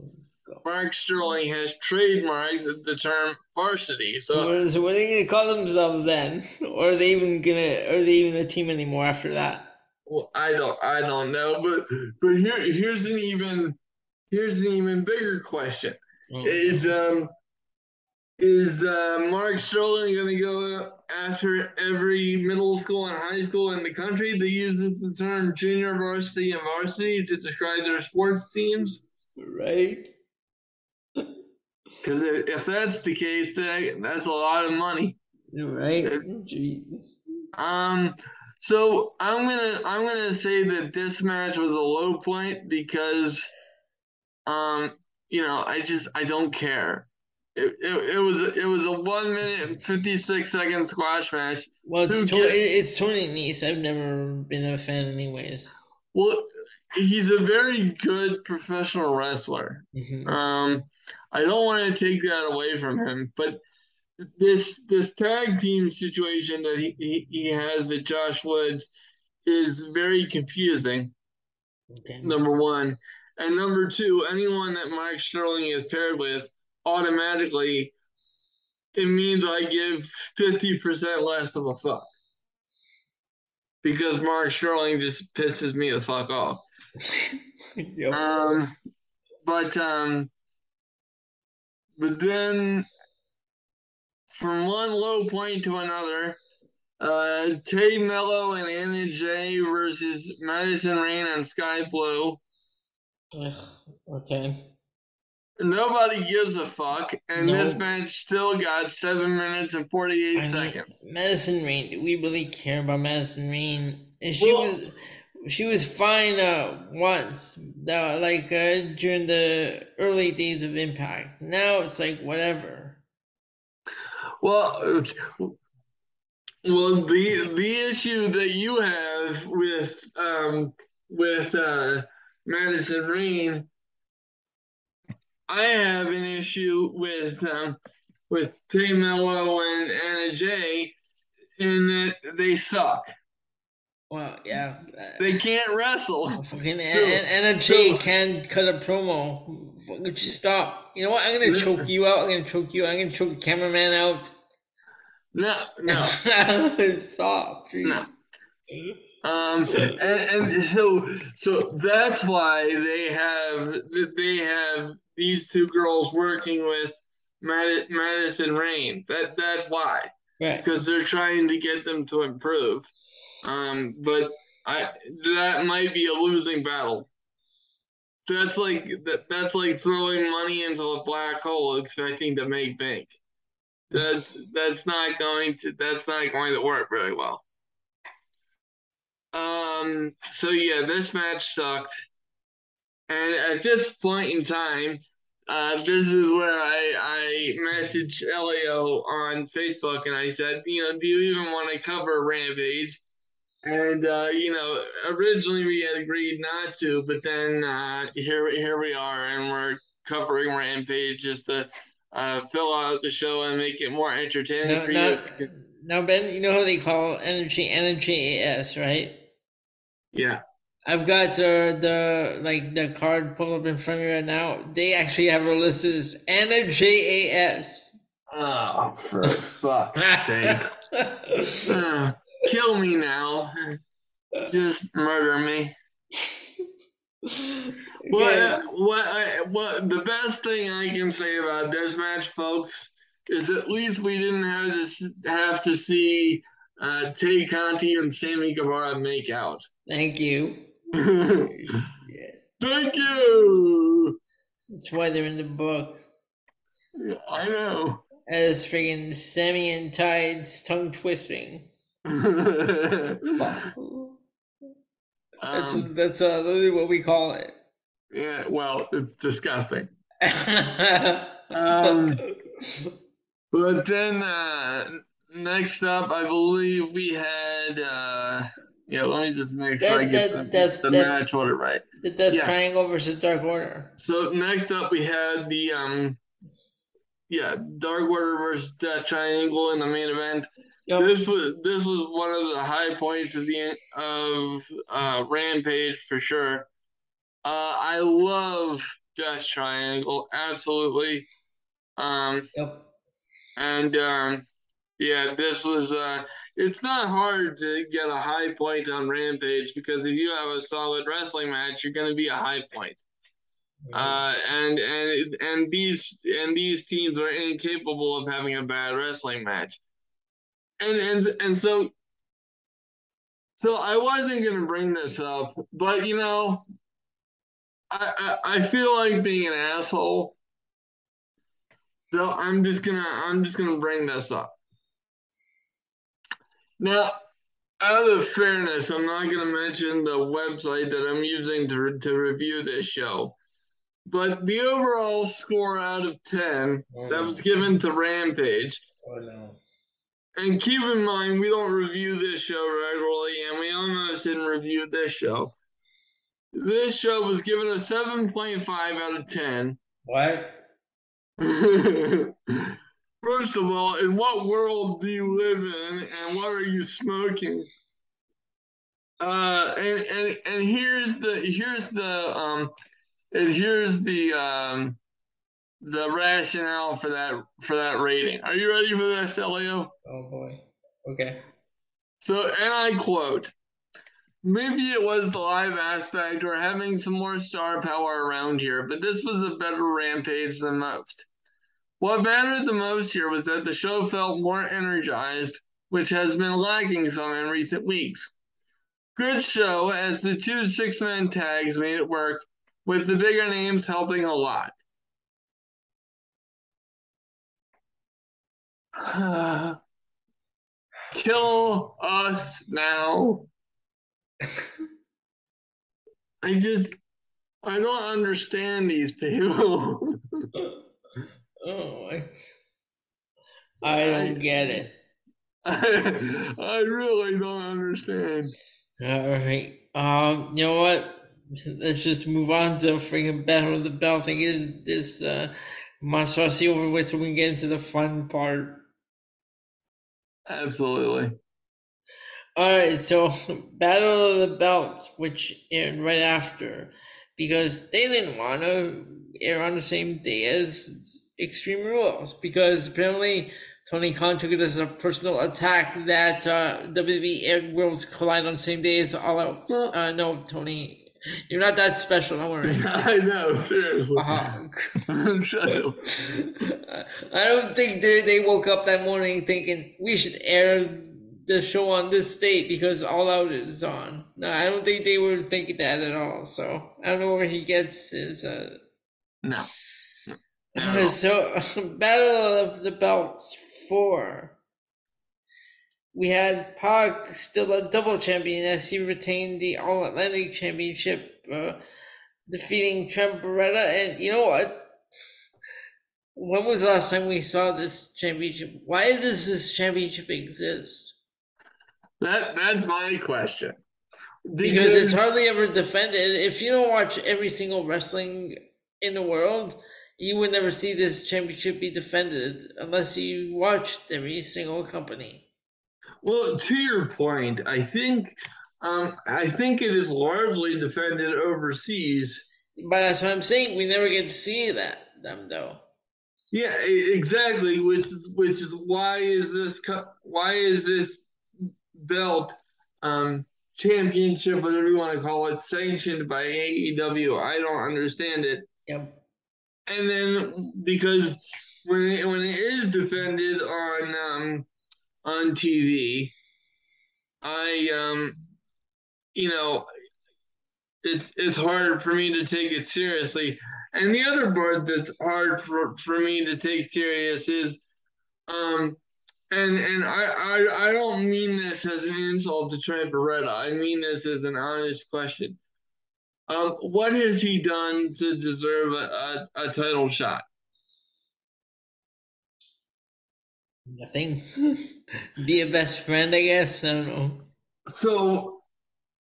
go. Mark Sterling has trademarked the term varsity. So, so, what, so what are they going to call themselves then? Or are they even gonna? Are they even a team anymore after that? Well, I don't, I don't know. But but here, here's an even, here's an even bigger question: oh. Is um, is uh, Mark Sterling going to go after every middle school and high school in the country that uses the term junior varsity and varsity to describe their sports teams? Right. Because if, if that's the case, then that's a lot of money. Right. Uh, um. So I'm gonna I'm gonna say that this match was a low point because, um, you know, I just I don't care. It, it, it was it was a one minute and fifty six second squash match. Well, it's Tony, it's Tony Nese. I've never been a fan, anyways. Well, he's a very good professional wrestler. Mm-hmm. Um, I don't want to take that away from him, but this this tag team situation that he he, he has with Josh Woods is very confusing. Okay. Number one, and number two, anyone that Mark Sterling is paired with, automatically, it means I give fifty percent less of a fuck because Mark Sterling just pisses me the fuck off. Yep. Um, but um, but then from one low point to another, uh, Tay Mello and Anna Jay versus Madison Rayne and Sky Blue. Ugh, okay. Nobody gives a fuck, and no. This match still got seven minutes and forty-eight I mean, seconds. Madison Rayne, do we really care about Madison Rayne? And she well, was, she was fine uh, once, uh, like uh, during the early days of Impact. Now it's like whatever. Well, well, the the issue that you have with um with uh, Madison Rayne. I have an issue with um, with Tay Mello and Anna Jay in that they suck. Well, yeah. They can't wrestle. Oh, fucking so, Anna Jay so. can cut a promo. Just stop. You know what? I'm going to choke you out. I'm going to choke you out. I'm going to choke the cameraman out. No, no. Stop. Geez. No. Um, and, and so so that's why they have they have these two girls working with Mad- Madison Rayne. That that's why, because right. They're trying to get them to improve. Um, but I that might be a losing battle. That's like that, that's like throwing money into a black hole, expecting to make bank. That's that's not going to that's not going to work really well. Um, so yeah, this match sucked. And at this point in time, uh, this is where I, I messaged Elio on Facebook and I said, you know, do you even want to cover Rampage? And, uh, you know, originally we had agreed not to, but then uh, here, here we are and we're covering Rampage just to uh, fill out the show and make it more entertaining no, for no, you. Now, Ben, you know how they call energy, energy A S, right? Yeah. I've got the, the like the card pulled up in front of me right now. They actually have a list as Anna J A S. Oh, for fuck's sake! Uh, kill me now. Just murder me. What? Yeah. What? I, what? The best thing I can say about this match, folks, is at least we didn't have to have to see uh, Tay Conti and Sammy Guevara make out. Thank you. Thank you. That's why they're in the book. Yeah, I know. As friggin' Sammy and Tide's tongue twisting. That's um, that's uh, literally what we call it. Yeah, well, it's disgusting. um, but then uh, next up, I believe we had. Uh, Yeah, let me just make sure that, I get that, the, that's, the that's, match order right. The Death yeah. Triangle versus Dark Order. So next up we had the um, yeah, Dark Order versus Death Triangle in the main event. Yep. This was this was one of the high points of the of uh, Rampage for sure. Uh, I love Death Triangle, absolutely. Um, yep. And, um, yeah, this was uh, – it's not hard to get a high point on Rampage because if you have a solid wrestling match, you're going to be a high point. Mm-hmm. Uh, and and and these and these teams are incapable of having a bad wrestling match. And and and so so I wasn't going to bring this up, but you know, I, I I feel like being an asshole, so I'm just gonna I'm just gonna bring this up. Now, out of fairness, I'm not gonna mention the website that I'm using to to review this show. But the overall score out of ten oh, that was given to Rampage. Oh, no. And keep in mind, we don't review this show regularly, and we almost didn't review this show. This show was given a seven point five out of ten. What? First of all, in what world do you live in, and what are you smoking? Uh, and and and here's the here's the um. And here's the um, the rationale for that for that rating. Are you ready for this, Elio? Oh boy. Okay. So, and I quote: "Maybe it was the live aspect or having some more star power around here, but this was a better Rampage than most. What mattered the most here was that the show felt more energized, which has been lacking some in recent weeks. Good show as the two six-man tags made it work, with the bigger names helping a lot." Uh, kill us now. I just, I don't understand these people. oh, I, I don't get it. I, I really don't understand. All right. Um, you know what? Let's just move on to freaking Battle of the Belts. I guess this uh, monstrosity over with so we can get into the fun part. Absolutely. All right, so Battle of the Belts, which aired right after, because they didn't want to air on the same day as Extreme Rules, because apparently Tony Khan took it as a personal attack that uh, W W E aired Worlds Collide on the same day as All Out. Uh, no, Tony... You're not that special, don't worry. I know, seriously. Uh-huh. Shut up. I don't think they, they woke up that morning thinking, we should air the show on this date because All Out is on. No, I don't think they were thinking that at all. So, I don't know where he gets his... Uh... No. no. no. So, Battle of the Belts four. We had Pac still a double champion as he retained the All Atlantic Championship, uh, defeating Trent Beretta. And you know what? When was the last time we saw this championship? Why does this championship exist? That That's my question. Because, because it's hardly ever defended. If you don't watch every single wrestling in the world, you would never see this championship be defended unless you watched every single company. Well, to your point, I think um, I think it is largely defended overseas. But that's what I'm saying. We never get to see that them though. Yeah, exactly. Which is which is why is this why is this belt um, championship, whatever you want to call it, sanctioned by A E W? I don't understand it. Yep. And then because when it, when it is defended on. Um, on T V, I, um, you know, it's it's hard for me to take it seriously. And the other part that's hard for, for me to take serious is, um, and and I, I I don't mean this as an insult to Trent Beretta. I mean this as an honest question. Um, what has he done to deserve a, a, a title shot? Nothing. Be a best friend, I guess. I don't know. So,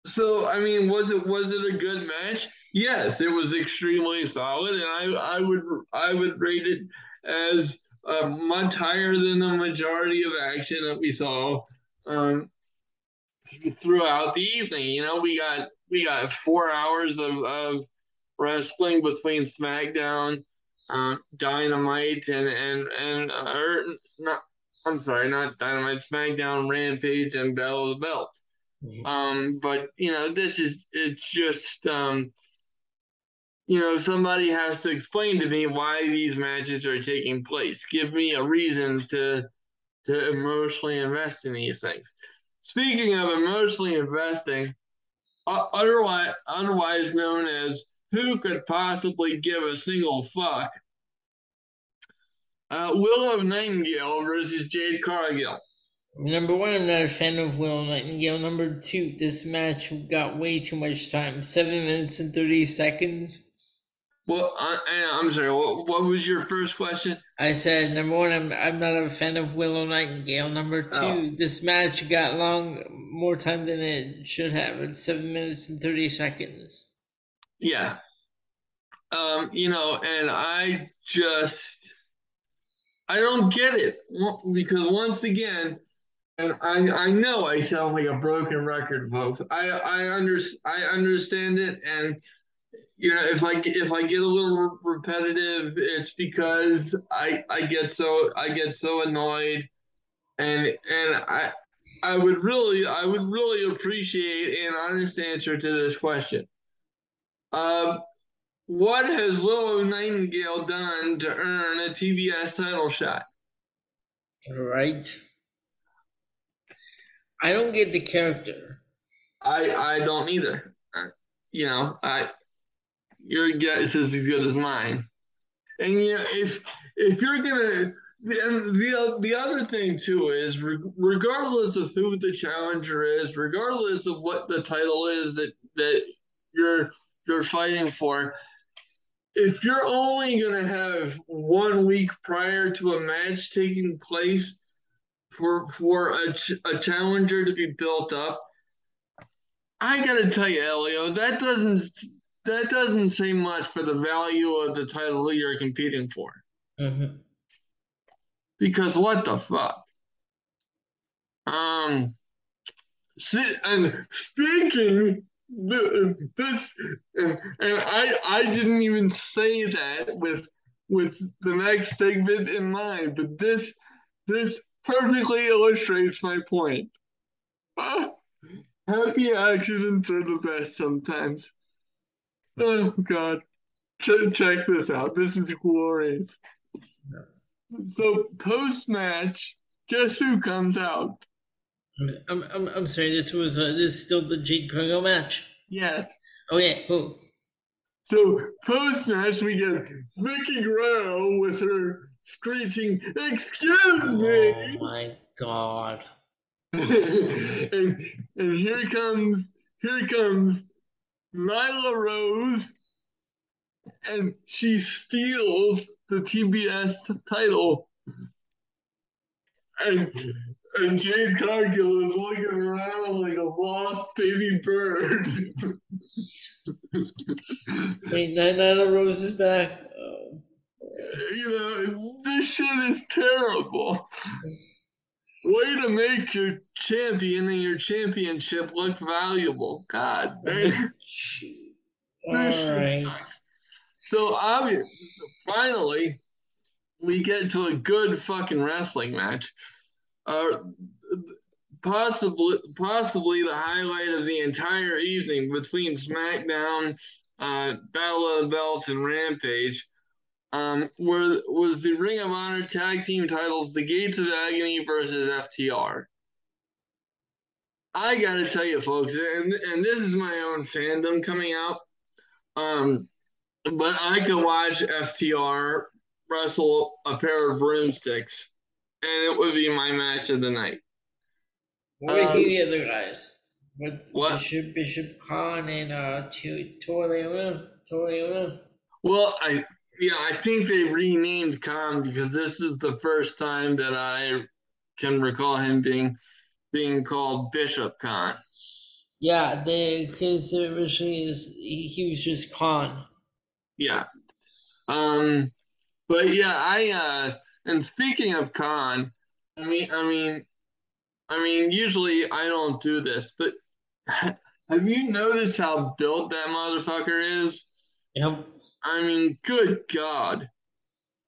so I mean, was it was it a good match? Yes, it was extremely solid, and I I would I would rate it as uh, much higher than the majority of action that we saw um, throughout the evening. You know, we got we got four hours of of wrestling between SmackDown, uh, Dynamite, and and and uh, or not. I'm sorry, not Dynamite, SmackDown, Rampage, and Battle of the Belts. Mm-hmm. Um, but you know, this is it's just um, you know, somebody has to explain to me why these matches are taking place. Give me a reason to to emotionally invest in these things. Speaking of emotionally investing, uh, otherwise, otherwise known as who could possibly give a single fuck, uh, Willow Nightingale versus Jade Cargill. Number one, I'm not a fan of Willow Nightingale. Number two, this match got way too much time. seven minutes and thirty seconds. Well, I, I'm sorry, what, what was your first question? I said, number one, I'm I'm not a fan of Willow Nightingale. Number two, oh. this match got long, more time than it should have. It's seven minutes and thirty seconds. Yeah. Um, you know, and I just, I don't get it. Because once again, and I, I know I sound like a broken record, folks. I, I, under, I understand it, and you know, if I if I get a little repetitive, it's because I I get so I get so annoyed, and and I I would really I would really appreciate an honest answer to this question. Uh, what has Willow Nightingale done to earn a T B S title shot? Right. I don't get the character. I I don't either. You know I. Your guess is as good as mine, and you know, if if you're gonna the the, the other thing too is re- regardless of who the challenger is, regardless of what the title is that that you're you're fighting for, if you're only gonna have one week prior to a match taking place for for a a challenger to be built up, I gotta tell you, Elio, that doesn't. That doesn't say much for the value of the title you're competing for. Mm-hmm. Because what the fuck? Um, and speaking this, and, and I I didn't even say that with with the next segment in mind, but this this perfectly illustrates my point. Uh, happy accidents are the best sometimes. Oh, God. Check, check this out. This is glorious. So, post-match, guess who comes out? I'm I'm, I'm sorry, this was uh, this is still the Jade Cargill match? Yes. Oh, yeah, cool. So, post-match, we get Vicky Guerrero with her screeching, "Excuse me!" Oh, my God. and, and here comes, here comes... Nyla Rose, and she steals the T B S title. And, and Jade Cargill is looking around like a lost baby bird. Wait, Nyla Rose is back. Oh. You know, this shit is terrible. Way to make your champion and your championship look valuable. God damn. All right. So obviously, finally, we get to a good fucking wrestling match. Uh, possibly, possibly the highlight of the entire evening between SmackDown, uh, Battle of the Belts, and Rampage. Um, were was the Ring of Honor tag team titles The Gates of Agony versus F T R. I gotta tell you, folks, and and this is my own fandom coming out, um, but I could watch F T R wrestle a pair of broomsticks, and it would be my match of the night. What um, are the other guys? What, what? Bishop Bishop Khan and uh Toriano Toriano. Well, I. Yeah, I think they renamed Khan because this is the first time that I can recall him being being called Bishop Khan. Yeah, because originally is he, he was just Khan. Yeah, um, but yeah, I uh, and speaking of Khan, I mean, I mean, I mean, usually I don't do this, but have you noticed how built that motherfucker is? Yep. I mean, good God.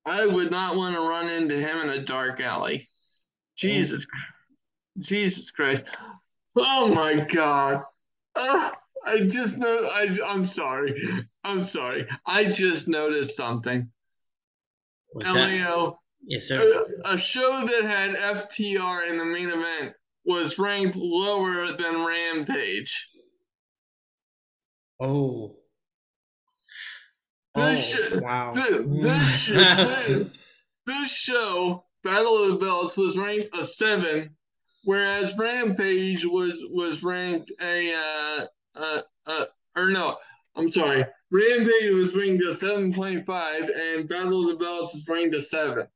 I would not want to run into him in a dark alley. Jesus, mm. Jesus Christ. Oh, my God. Uh, I just know. I, I'm sorry. I'm sorry. I just noticed something. What's L A O, that? Yes, sir. A, a show that had F T R in the main event was ranked lower than Rampage. Oh. This oh, show, wow. This, this, show, this, this show, Battle of the Belts, was ranked a seven, whereas Rampage was was ranked a, uh, uh, uh or no, I'm sorry. Rampage was ranked a seven point five, and Battle of the Belts was ranked a seven.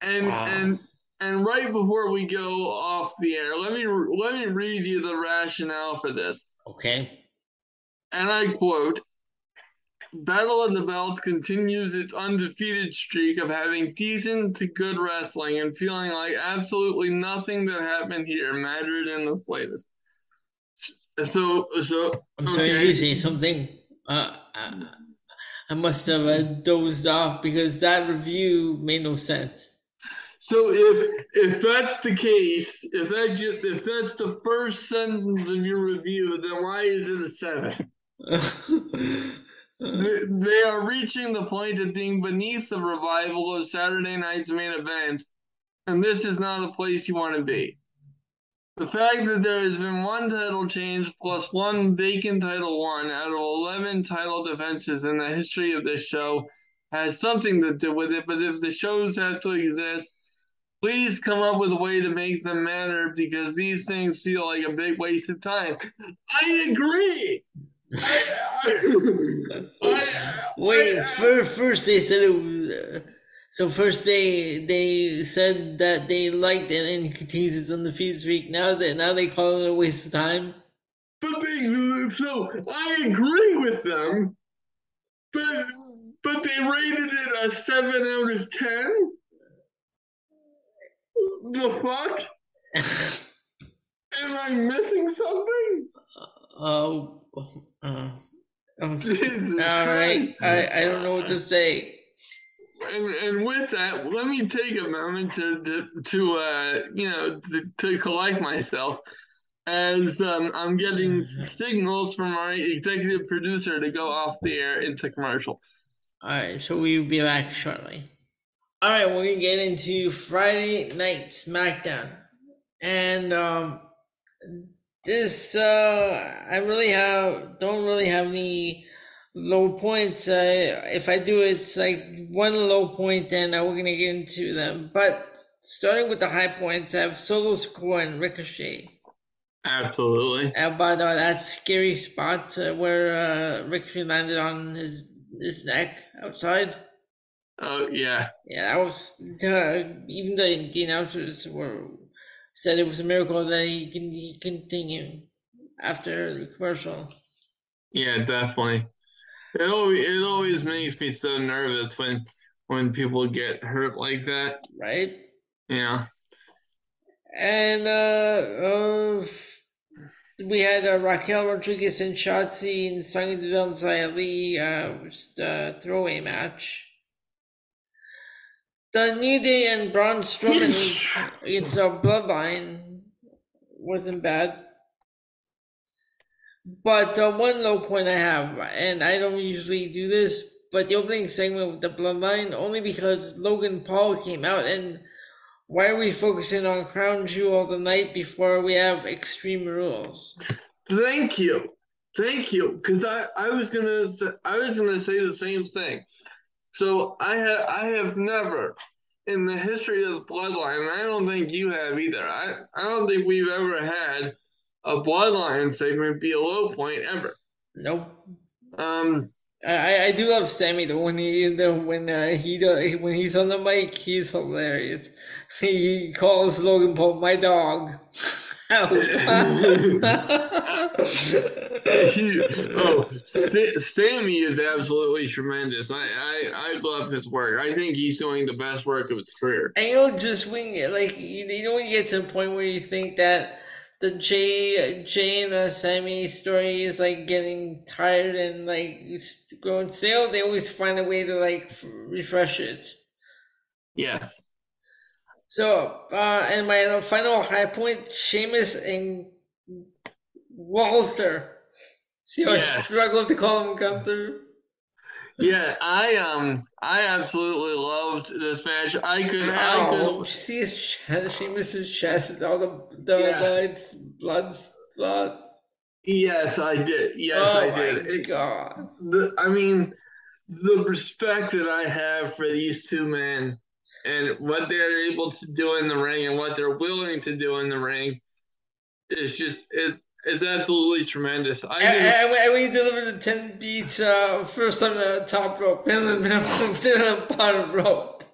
And wow. and and right before we go off the air, let me let me read you the rationale for this. Okay. And I quote, Battle of the Belts continues its undefeated streak of having decent to good wrestling and feeling like absolutely nothing that happened here mattered in the slightest. So, so I'm okay. sorry if you say something. Uh, I, I must have uh, dozed off because that review made no sense. So if if that's the case, if that just if that's the first sentence of your review, then why is it a seven? They are reaching the point of being beneath the revival of Saturday night's main event, and this is not a place you want to be. The fact that there has been one title change plus one vacant title won out of eleven title defenses in the history of this show has something to do with it, but if the shows have to exist, please come up with a way to make them matter because these things feel like a big waste of time. I agree! I, I, I, Wait, I, I, first, first they said it was, uh, so first they they said that they liked it and continues it on the feed streak. Now that now they call it a waste of time. But they so I agree with them, but but they rated it a seven out of ten. The fuck? Am I missing something? Oh. Uh, uh, Uh, okay. All right, I, I don't know what to say. And, and with that, let me take a moment to to, to uh you know to, to collect myself, as um, I'm getting signals from our executive producer to go off the air into commercial. All right, so we'll be back shortly. All right, we're gonna get into Friday Night SmackDown, and um. This, uh, I really have, don't really have any low points. Uh, if I do, it's like one low point, and we're going to get into them. But starting with the high points, I have Solo Sikoa and Ricochet. Absolutely. About uh, that scary spot uh, where uh, Ricochet landed on his, his neck outside. Oh, yeah. Yeah, that was, uh, even the, the announcers were... said it was a miracle that he can he continue after the commercial. Yeah, definitely. It always, it always makes me so nervous when when people get hurt like that. Right? Yeah. And uh, uh we had uh, Raquel Rodriguez and Shotzi and Sonya Deville and Xia Li, uh, just a throwaway match. The New Day and Braun Strowman against a Bloodline wasn't bad. But uh, one low point I have, and I don't usually do this, but the opening segment with the Bloodline, only because Logan Paul came out, and why are we focusing on Crown Jewel all the night before we have Extreme Rules? Thank you. Thank you. Because I, I was gonna I was gonna say the same thing. So I have I have never in the history of the Bloodline, and I don't think you have either. I, I don't think we've ever had a Bloodline segment be a low point ever. Nope. Um, I, I do love Sammy though. When he the, when uh, he the, when he's on the mic, he's hilarious. He calls Logan Paul my dog. he, oh, Sammy is absolutely tremendous. I, I, I love his work. I think he's doing the best work of his career. And you know, just when like you know, when you get to the point where you think that the Jay, Jay and uh, Sammy story is like getting tired and like growing stale, they always find a way to like f- refresh it. Yes. So, uh, and my final high point, Sheamus and Walter. See how yes. I struggled to call him come through. Yeah, I um, I absolutely loved this match. I could, wow. I could see his chest, Sheamus's chest, all the the yes. blood, blood. Yes, I did. Yes, oh I did. My God, the, I mean, the respect that I have for these two men and what they're able to do in the ring and what they're willing to do in the ring is just it. It's absolutely tremendous. I and, and we delivered the ten beats uh, first on the top rope, then the middle, then the bottom rope.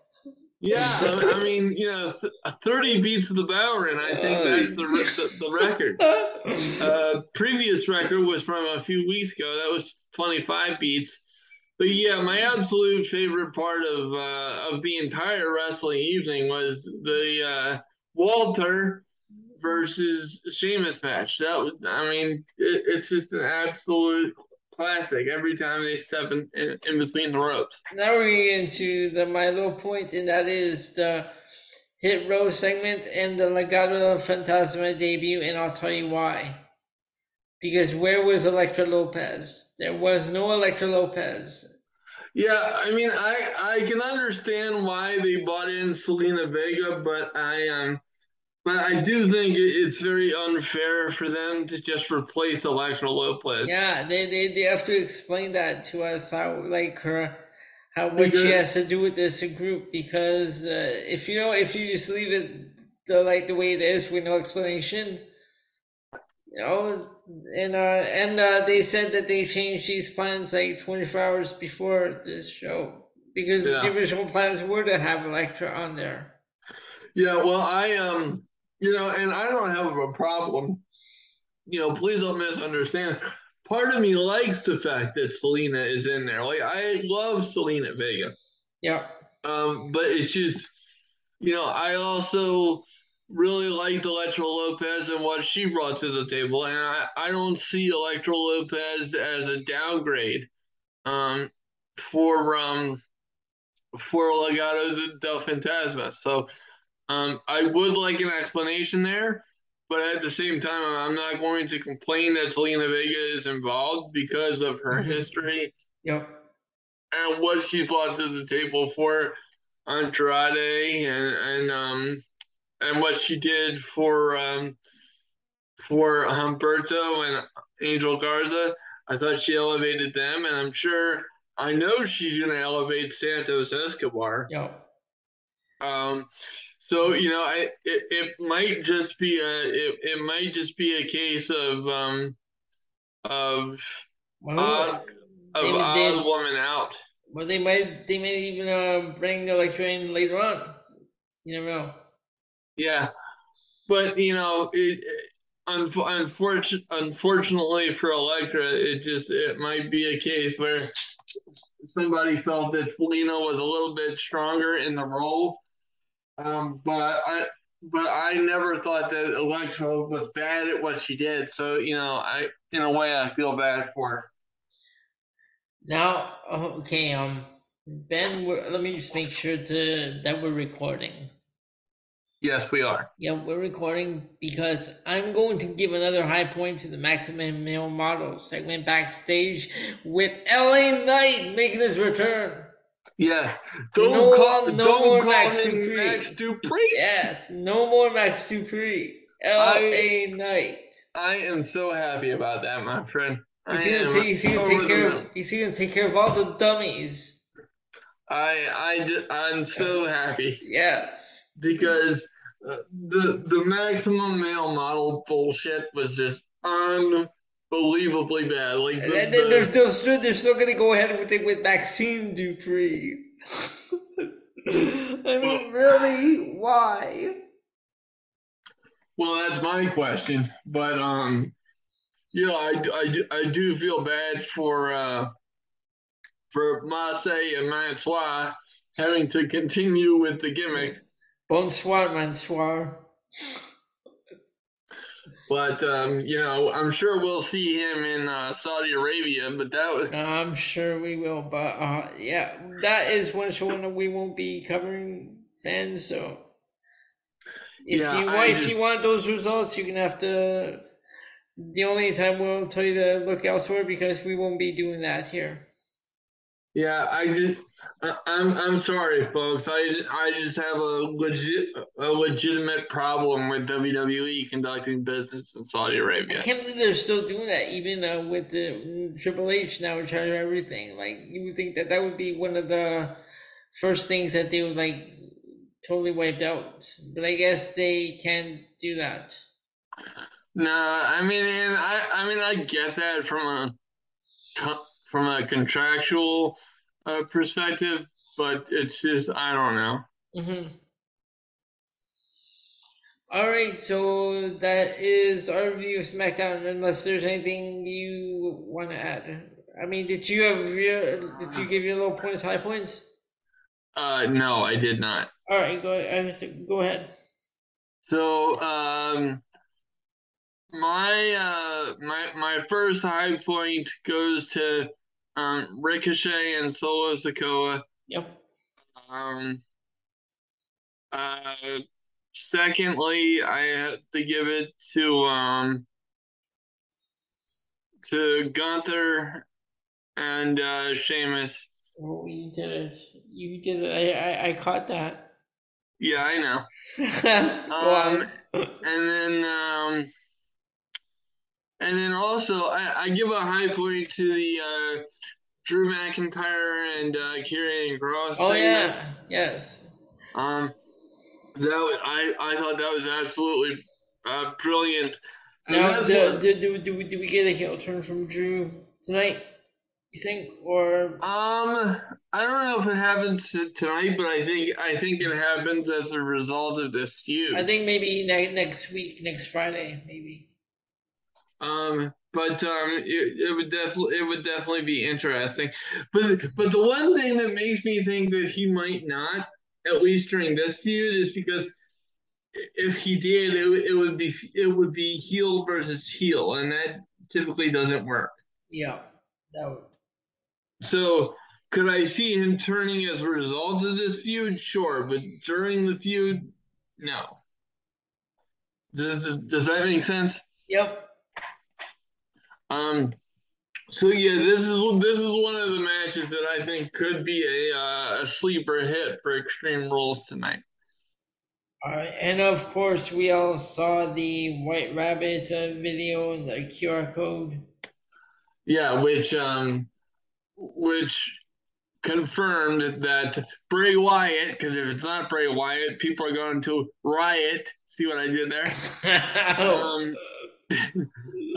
Yeah, I mean, you know, th- thirty beats of the Bower, and I think uh, that's the, the, the record. Uh, previous record was from a few weeks ago. That was twenty-five beats. But yeah, my absolute favorite part of uh, of the entire wrestling evening was the uh, Walter versus Sheamus match. That was, I mean, it, it's just an absolute classic every time they step in, in, in between the ropes. Now we're getting into the my little point, and that is the Hit Row segment and the Legado Fantasma debut, and I'll tell you why. Because where was Electra Lopez? There was no Electra Lopez. Yeah, I mean, I, I can understand why they bought in Selena Vega, but I um. But I do think it's very unfair for them to just replace Electra Lopez. Yeah, they, they, they have to explain that to us, how like her, how what because, she has to do with this group. Because uh, if you know, if you just leave it the like the way it is with no explanation, you know, and uh, and uh, they said that they changed these plans like twenty-four hours before this show because yeah. the original plans were to have Electra on there. Yeah, well, I um. You know, and I don't have a problem. You know, please don't misunderstand. Part of me likes the fact that Selena is in there. Like, I love Selena Vega. Yeah. Um, but it's just, you know, I also really liked Electra Lopez and what she brought to the table. And I, I don't see Electra Lopez as a downgrade um, for, um, for Legado del Fantasma. So, Um, I would like an explanation there, but at the same time, I'm not going to complain that Selena Vega is involved because of her history yep. and what she brought to the table for Andrade and and um and what she did for um for Humberto and Angel Garza. I thought she elevated them, and I'm sure I know she's going to elevate Santos Escobar. Yep. Um. So, you know, I it, it might just be a it, it might just be a case of um of well, odd, of they, odd they, woman out. Well, they might they might even uh, bring Electra in later on. You never know. Yeah, but you know, it, it, un- unfortunately, unfortunately for Electra, it just it might be a case where somebody felt that Selena was a little bit stronger in the role. Um, but I, but I never thought that Electra was bad at what she did. So you know, I in a way I feel bad for her. Now, okay, um, Ben, we're, let me just make sure to that we're recording. Yes, we are. Yeah, we're recording because I'm going to give another high point to the Maximum Male Model segment backstage with L A Knight making his return. Yes. Don't no, call, no don't more call Max Dupree. Max Dupree. Yes. No more Max Dupree. L A Knight. I am so happy about that, my friend. He's going to take, so take care. Of, he's going to take care of all the dummies. I I I'm so happy. Yes. Because uh, the the Maximum Male Model bullshit was just on. Unbelievably bad. Like the, and then they're, they're still they're still gonna go ahead with it with Maxime Dupree. I mean, well, really? Why? Well, that's my question. But um, you know, I, I, I do feel bad for uh for Massey and Mansoir having to continue with the gimmick. Bonsoir, Mansoir. But, um, you know, I'm sure we'll see him in uh, Saudi Arabia, but that was... I'm sure we will, but, uh, yeah, that is one show that we won't be covering then, so... If, yeah, you, want, just... if you want those results, you're going to have to... The only time we'll tell you to look elsewhere, because we won't be doing that here. Yeah, I just... I, I'm I'm sorry, folks. I, I just have a legit a legitimate problem with W W E conducting business in Saudi Arabia. I can't believe they're still doing that, even uh, with the Triple H now in charge of everything. Like, you would think that that would be one of the first things that they would, like, totally wiped out. But I guess they can't do that. No, I mean, and I I mean, I get that from a from a contractual. Uh, perspective, but it's just, I don't know. Mm-hmm. All right, so that is our review of SmackDown, unless there's anything you want to add. I mean, did you have your, did you give your low points, high points? Uh, no, I did not. All right, go, go ahead. So, um, my, uh, my, my first high point goes to Um, Ricochet and Solo Sikoa. Yep. Um, uh, secondly, I have to give it to um, to Gunther and uh, Sheamus. Oh, you did it! You did it! I I, I caught that. Yeah, I know. um, and then um, and then also, I, I give a high point to the uh, Drew McIntyre and uh, Karrion Kross. Oh yeah, that. Yes. Um, that was, I I thought that was absolutely uh, brilliant. And now, do, do do do do we get a heel turn from Drew tonight? You think, or um, I don't know if it happens tonight, but I think I think it happens as a result of this feud. I think maybe ne- next week, next Friday, maybe. Um, but um, it, it would definitely it would definitely be interesting. But but the one thing that makes me think that he might not, at least during this feud, is because if he did, it it would be it would be heel versus heel, and that typically doesn't work. Yeah, that would. So could I see him turning as a result of this feud? Sure, but during the feud, no. Does does that make sense? Yep. Um, so yeah, this is this is one of the matches that I think could be a uh, a sleeper hit for Extreme Rules tonight. All right, and of course we all saw the White Rabbit uh, video and the Q R code. Yeah, which um, which confirmed that Bray Wyatt, because if it's not Bray Wyatt, people are going to riot. See what I did there? um,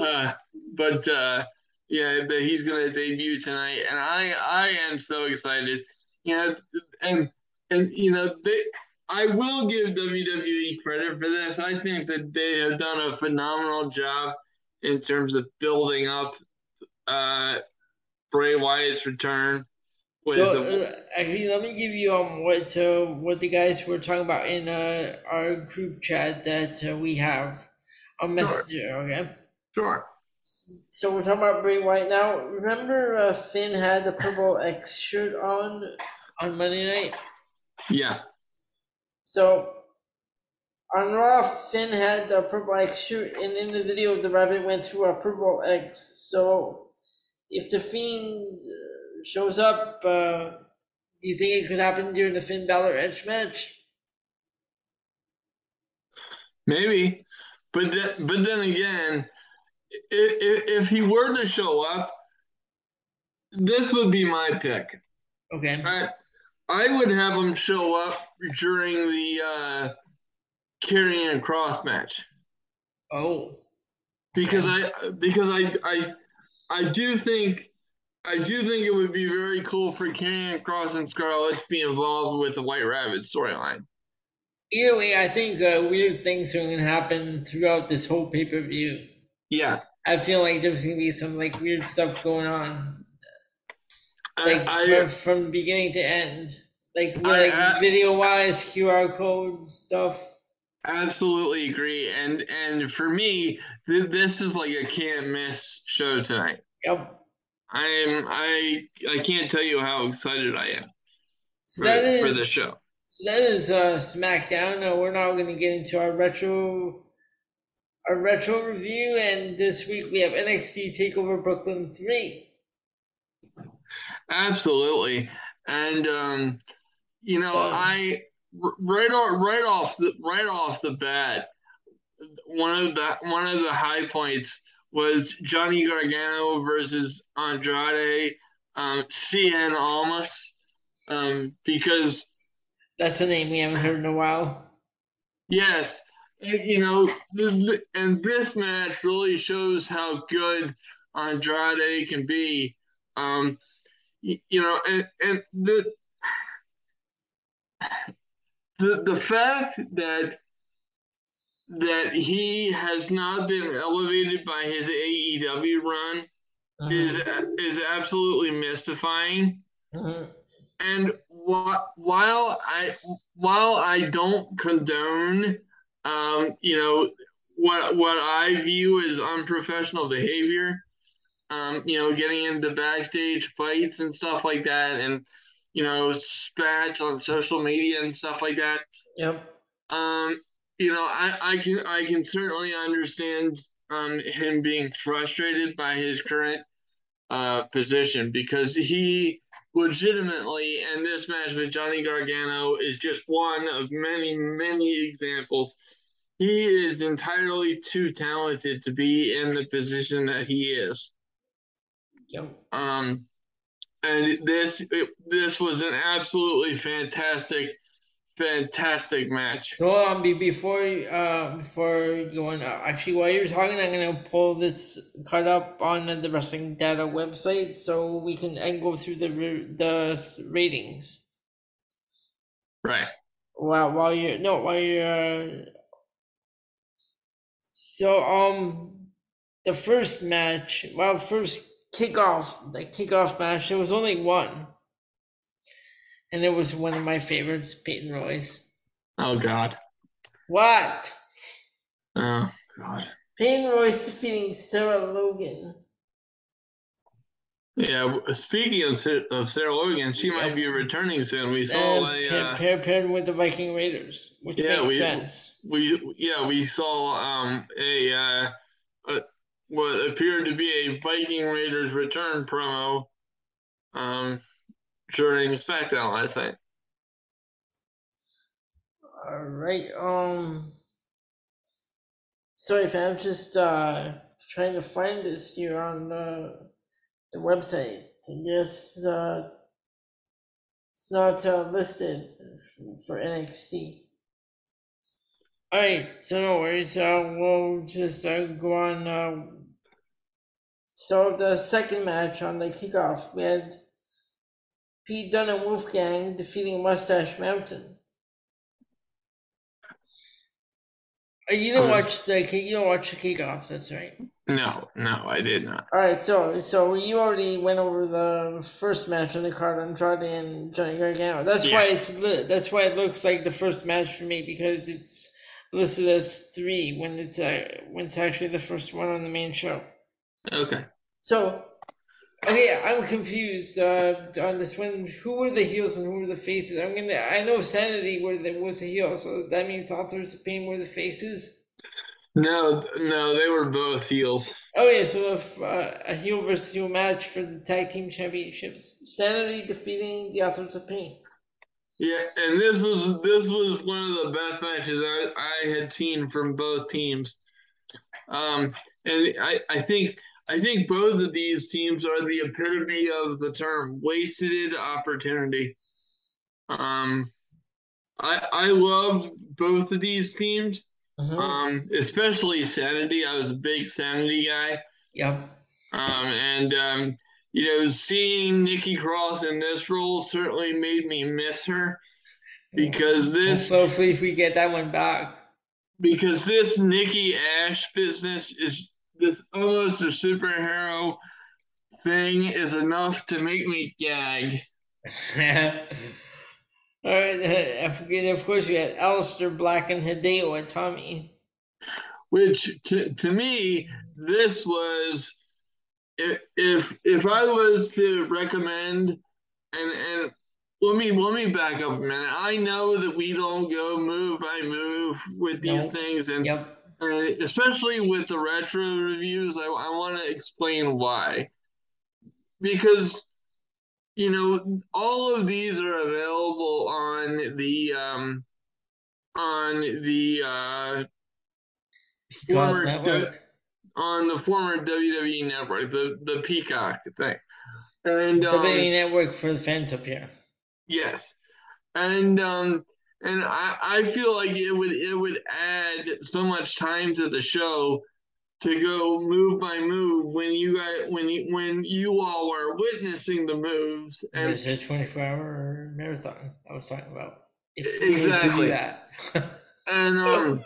uh, But uh, yeah, but he's gonna debut tonight, and I, I am so excited. You know, and and you know, they, I will give W W E credit for this. I think that they have done a phenomenal job in terms of building up uh, Bray Wyatt's return. So the- uh, actually, let me give you um what uh, what the guys were talking about in uh, our group chat that uh, we have on Messenger. Sure. Okay. Sure. So we're talking about Bray Wyatt now. Remember uh, Finn had the Purple X shirt on on Monday night? Yeah. So on Raw, Finn had the Purple X shirt, and in the video, the rabbit went through a Purple X. So if the Fiend shows up, uh, do you think it could happen during the Finn Balor Edge match? Maybe. But th- But then again... If, if, if he were to show up, this would be my pick. Okay. I, I would have him show up during the uh, Karrion Kross match. Oh. Because okay. I because I, I I do think I do think it would be very cool for Karrion Kross and Scarlett to be involved with the White Rabbit storyline. Either way, I think uh, weird things are going to happen throughout this whole pay per view. Yeah, I feel like there's gonna be some like weird stuff going on, like I, I, from, from beginning to end, like, I, like I, video-wise, Q R code stuff. Absolutely agree. And and for me, th- this is like a can't miss show tonight. Yep. I am I I can't tell you how excited I am so for, that is, for this show. So that is uh, SmackDown. Uh, we're now going to get into our retro our retro review, and this week we have N X T TakeOver Brooklyn three. Absolutely. And um, you know, so, I right off right off the right off the bat, one of the one of the high points was Johnny Gargano versus Andrade um, Cien Almas, um, because that's a name we haven't heard in a while. Yes, you know, and this match really shows how good Andrade can be. Um, you know, and, and the, the the fact that. that he has not been elevated by his A E W run uh-huh. is is absolutely mystifying. Uh-huh. And wh- while I while I don't condone, um, you know, what what I view as unprofessional behavior, um, you know, getting into backstage fights and stuff like that, and you know, spats on social media and stuff like that. Yep. Um. You know, I, I can I can certainly understand um, him being frustrated by his current uh, position, because he legitimately, and this match with Johnny Gargano is just one of many, many examples, he is entirely too talented to be in the position that he is. Yep. Um, and this it, this was an absolutely fantastic. Fantastic match. So um, before uh, before going, uh, actually, while you're talking, I'm gonna pull this card up on the Wrestling Data website so we can and go through the the ratings. Right. While while you're no while you're uh... so um the first match well first kickoff the kickoff match there was only one. And it was one of my favorites, Peyton Royce. Oh, God. What? Oh, God. Peyton Royce defeating Sarah Logan. Yeah, speaking of, of Sarah Logan, she yeah. might be returning soon. We saw and a... Paired, paired, paired with the Viking Raiders, which yeah, makes we, sense. We Yeah, we saw um, a, uh, a what appeared to be a Viking Raiders return promo. Um... During SmackDown last night. All right. Um. Sorry, fam. I'm just uh trying to find this here on uh, the website. I guess uh, it's not uh, listed for N X T. All right. So no worries. Uh, we'll just uh, go on. Uh, so the second match on the kickoff, we had Pete Dunne and Wolfgang defeating Mustache Mountain. You don't um, watch the you don't watch the kickoffs. That's right. No, no, I did not. All right, so so you already went over the first match on the card, Andrade and Johnny Gargano. That's yeah. why it's lit. That's why it looks like the first match for me, because it's listed as three when it's uh, when it's actually the first one on the main show. Okay. So. Okay, I'm confused uh, on this one. Who were the heels and who were the faces? I'm gonna. I know Sanity were the, was a heel, so that means Authors of Pain were the faces. No, no, they were both heels. Oh yeah, so if, uh, a heel versus heel match for the tag team championships. Sanity defeating the Authors of Pain. Yeah, and this was this was one of the best matches I, I had seen from both teams. Um, and I I think. I think both of these teams are the epitome of the term wasted opportunity. Um, I I love both of these teams, mm-hmm. um, especially Sanity. I was a big Sanity guy. Yeah. Um, and, um, you know, seeing Nikki Cross in this role certainly made me miss her, because this... Well, hopefully if we get that one back. Because this Nikki Ash business is... This almost a superhero thing is enough to make me gag. All right, I forget. Of course, you had Aleister Black and Hideo Itami. Which, to, to me, this was, if if if I was to recommend, and and let me let me back up a minute. I know that we don't go move by move with these no. things, and, yep. and especially with the retro reviews, I I want to explain why, because, you know, all of these are available on the um, on the uh, former network. D- on the former W W E network, the, the Peacock thing, and the um, W W E network for the fans up here. Yes, and um, and I, I feel like it would it would add so much time to the show to go move by move when you guys, when you, when you all were witnessing the moves. And it's a twenty-four hour marathon I was talking about. If exactly. That. and um,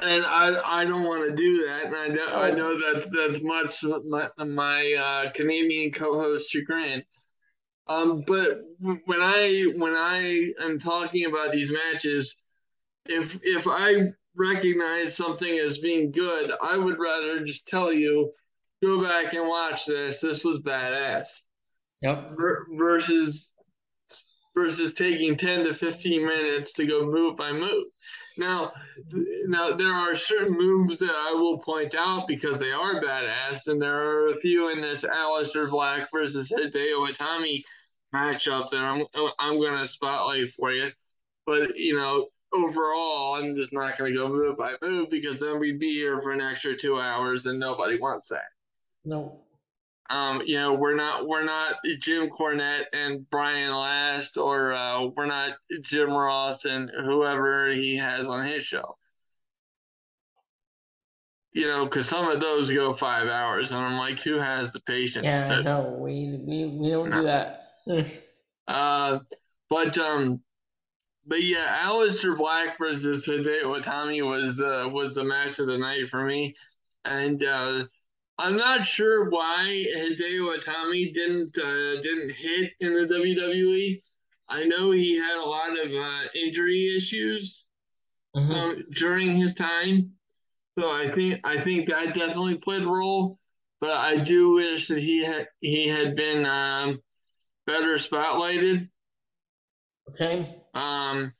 and I I don't want to do that. And I know, oh. I know that's, that's much my, my uh, Canadian co-host chagrin. Um, but when I when I am talking about these matches, if if I recognize something as being good, I would rather just tell you, go back and watch this. This was badass. Yep. Ver- versus versus taking ten to fifteen minutes to go move by move. Now, th- now there are certain moves that I will point out because they are badass, and there are a few in this Aleister Black versus Hideo Itami matchup that I'm I'm going to spotlight for you. But you know, overall, I'm just not going to go move by move because then we'd be here for an extra two hours, and nobody wants that. No. Um, you know, we're not we're not Jim Cornette and Brian Last, or uh, we're not Jim Ross and whoever he has on his show. You know, because some of those go five hours, and I'm like, who has the patience? Yeah, to... no, we we we don't no. do that. uh, but um. But yeah, Aleister Black versus Hideo Itami was the was the match of the night for me, and uh, I'm not sure why Hideo Itami didn't uh, didn't hit in the W W E. I know he had a lot of uh, injury issues uh-huh. um, during his time, so I think I think that definitely played a role. But I do wish that he had he had been um, better spotlighted. Okay. Um,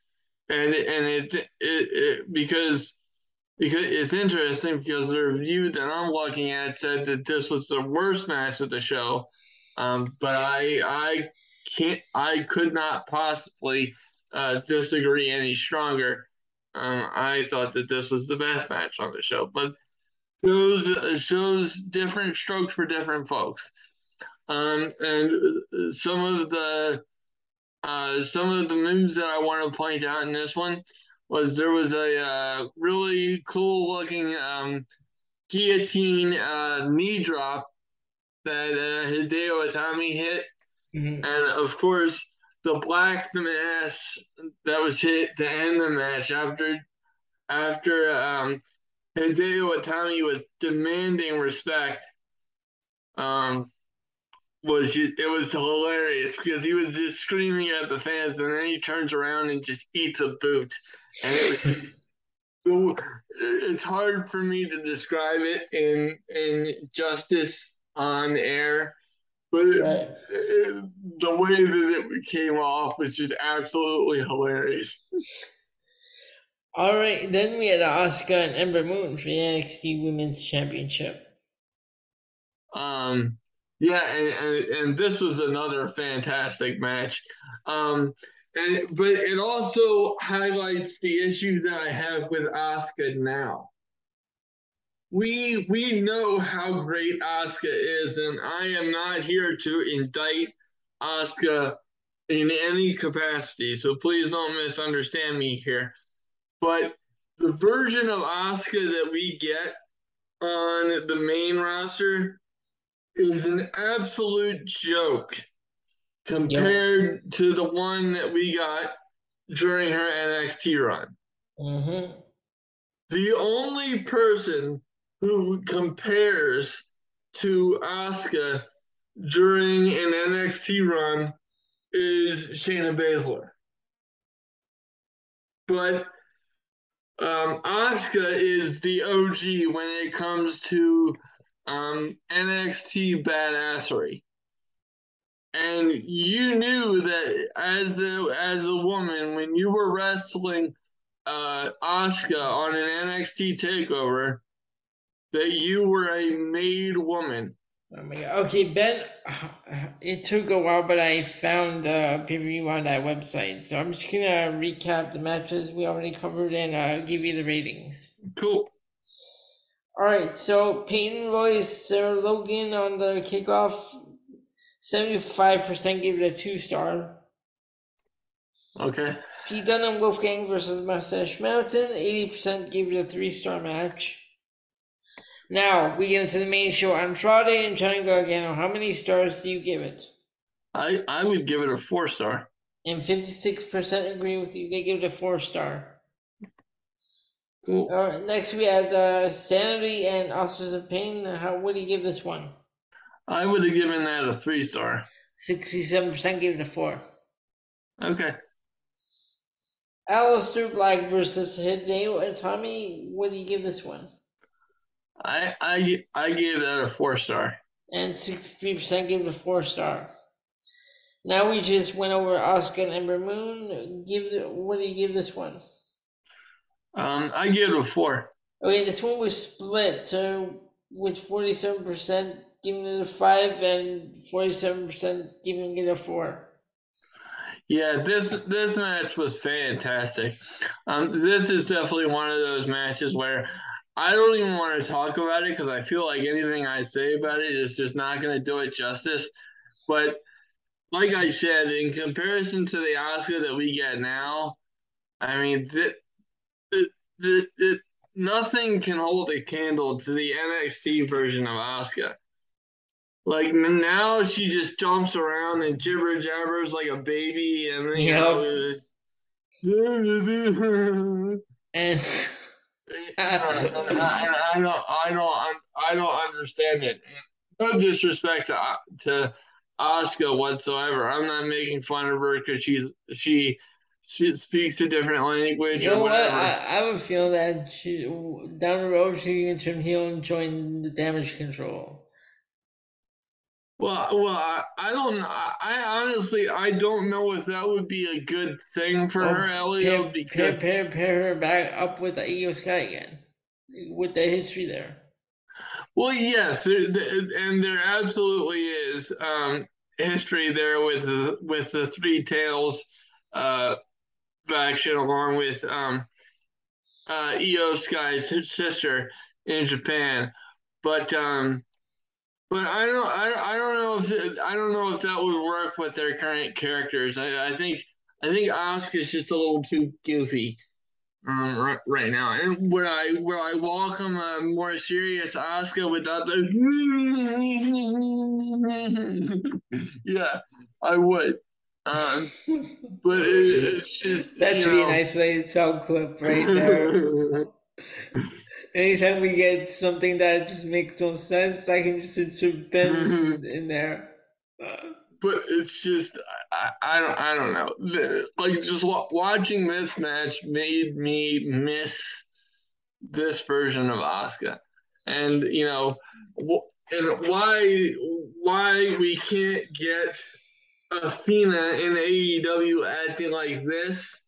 and and it, it it because because it's interesting because the review that I'm looking at said that this was the worst match of the show, um, but I I can't I could not possibly uh, disagree any stronger. Um, I thought that this was the best match on the show, but shows shows different strokes for different folks, um, and some of the. Uh, some of the moves that I want to point out in this one was there was a uh, really cool looking um, guillotine uh, knee drop that uh, Hideo Itami hit. Mm-hmm. And of course, the black mass that was hit to end the match after, after um, Hideo Itami was demanding respect. Um, Was just, it was hilarious because he was just screaming at the fans, and then he turns around and just eats a boot. And it was just, it, it's hard for me to describe it in in justice on air, but it, right. it, the way that it came off was just absolutely hilarious. All right, then we had Asuka and Ember Moon for the N X T Women's Championship. Um. Yeah, and, and and this was another fantastic match, um, and but it also highlights the issue that I have with Asuka now. We we know how great Asuka is, and I am not here to indict Asuka in any capacity. So please don't misunderstand me here. But the version of Asuka that we get on the main roster is an absolute joke compared yep. to the one that we got during her N X T run. Mm-hmm. The only person who compares to Asuka during an N X T run is Shayna Baszler. But um, Asuka is the O G when it comes to um, N X T badassery. And you knew that as a, as a woman, when you were wrestling uh, Asuka on an N X T TakeOver, that you were a made woman. Oh my God. Okay, Ben, it took a while, but I found the pay-per-view on that website. So I'm just going to recap the matches we already covered and uh, give you the ratings. Cool. All right, so Peyton Royce, Sarah Logan on the kickoff. seventy-five percent gave it a two-star. Okay. Pete Dunne, Wolfgang versus Mustache Mountain. eighty percent gave it a three-star match. Now, we get into the main show. Andrade and Johnny Gargano. How many stars do you give it? I, I would give it a four-star. And fifty-six percent agree with you. They give it a four-star. Cool. All right, next, we had uh, Sanity and Officers of Pain. How would you give this one? I would have given that a three-star. sixty-seven percent gave it a four. Okay. Aleister Black versus Hideo and Tommy. What do you give this one? I I I gave that a four-star. And sixty-three percent gave it a four-star. Now we just went over Asuka and Ember Moon. Give the, what do you give this one? Um, I give it a four. Okay, this one was split, so with forty-seven percent giving it a five and forty-seven percent giving it a four. Yeah, this this match was fantastic. Um, this is definitely one of those matches where I don't even want to talk about it because I feel like anything I say about it is just not going to do it justice. But like I said, in comparison to the Oscar that we get now, I mean, th- th- th- th- nothing can hold a candle to the N X T version of Oscar. Like, now she just jumps around and gibber jabbers like a baby. And then, yep. you know, and I don't, I don't, I don't, I don't understand it. No disrespect to to Asuka whatsoever. I'm not making fun of her because she's she she speaks a different language. You know or whatever. What? I, I have a feeling that she, down the road she can turn heel and join the Damage Control. Well, well, I, I don't. I, I honestly, I don't know if that would be a good thing for well, her, Elio. Pair, because pair, pair, pair her back up with the Io Sky again, with the history there. Well, yes, there, there, and there absolutely is um, history there with the, with the Three Tails uh, faction, along with um, uh, Io Sky's sister in Japan, but. Um, But I don't, I, I don't know if it, I don't know if that would work with their current characters. I, I think I think Asuka is just a little too goofy, um, right, right now. And would I would I welcome a more serious Asuka without the? Yeah, I would. Um, but it, it's just that should be an isolated sound clip right there. Anytime we get something that just makes no sense, I can just insert Ben in there. Uh, but it's just, I, I don't, I don't know. Like, just watching this match made me miss this version of Asuka, and you know, and why, why we can't get Athena in A E W acting like this.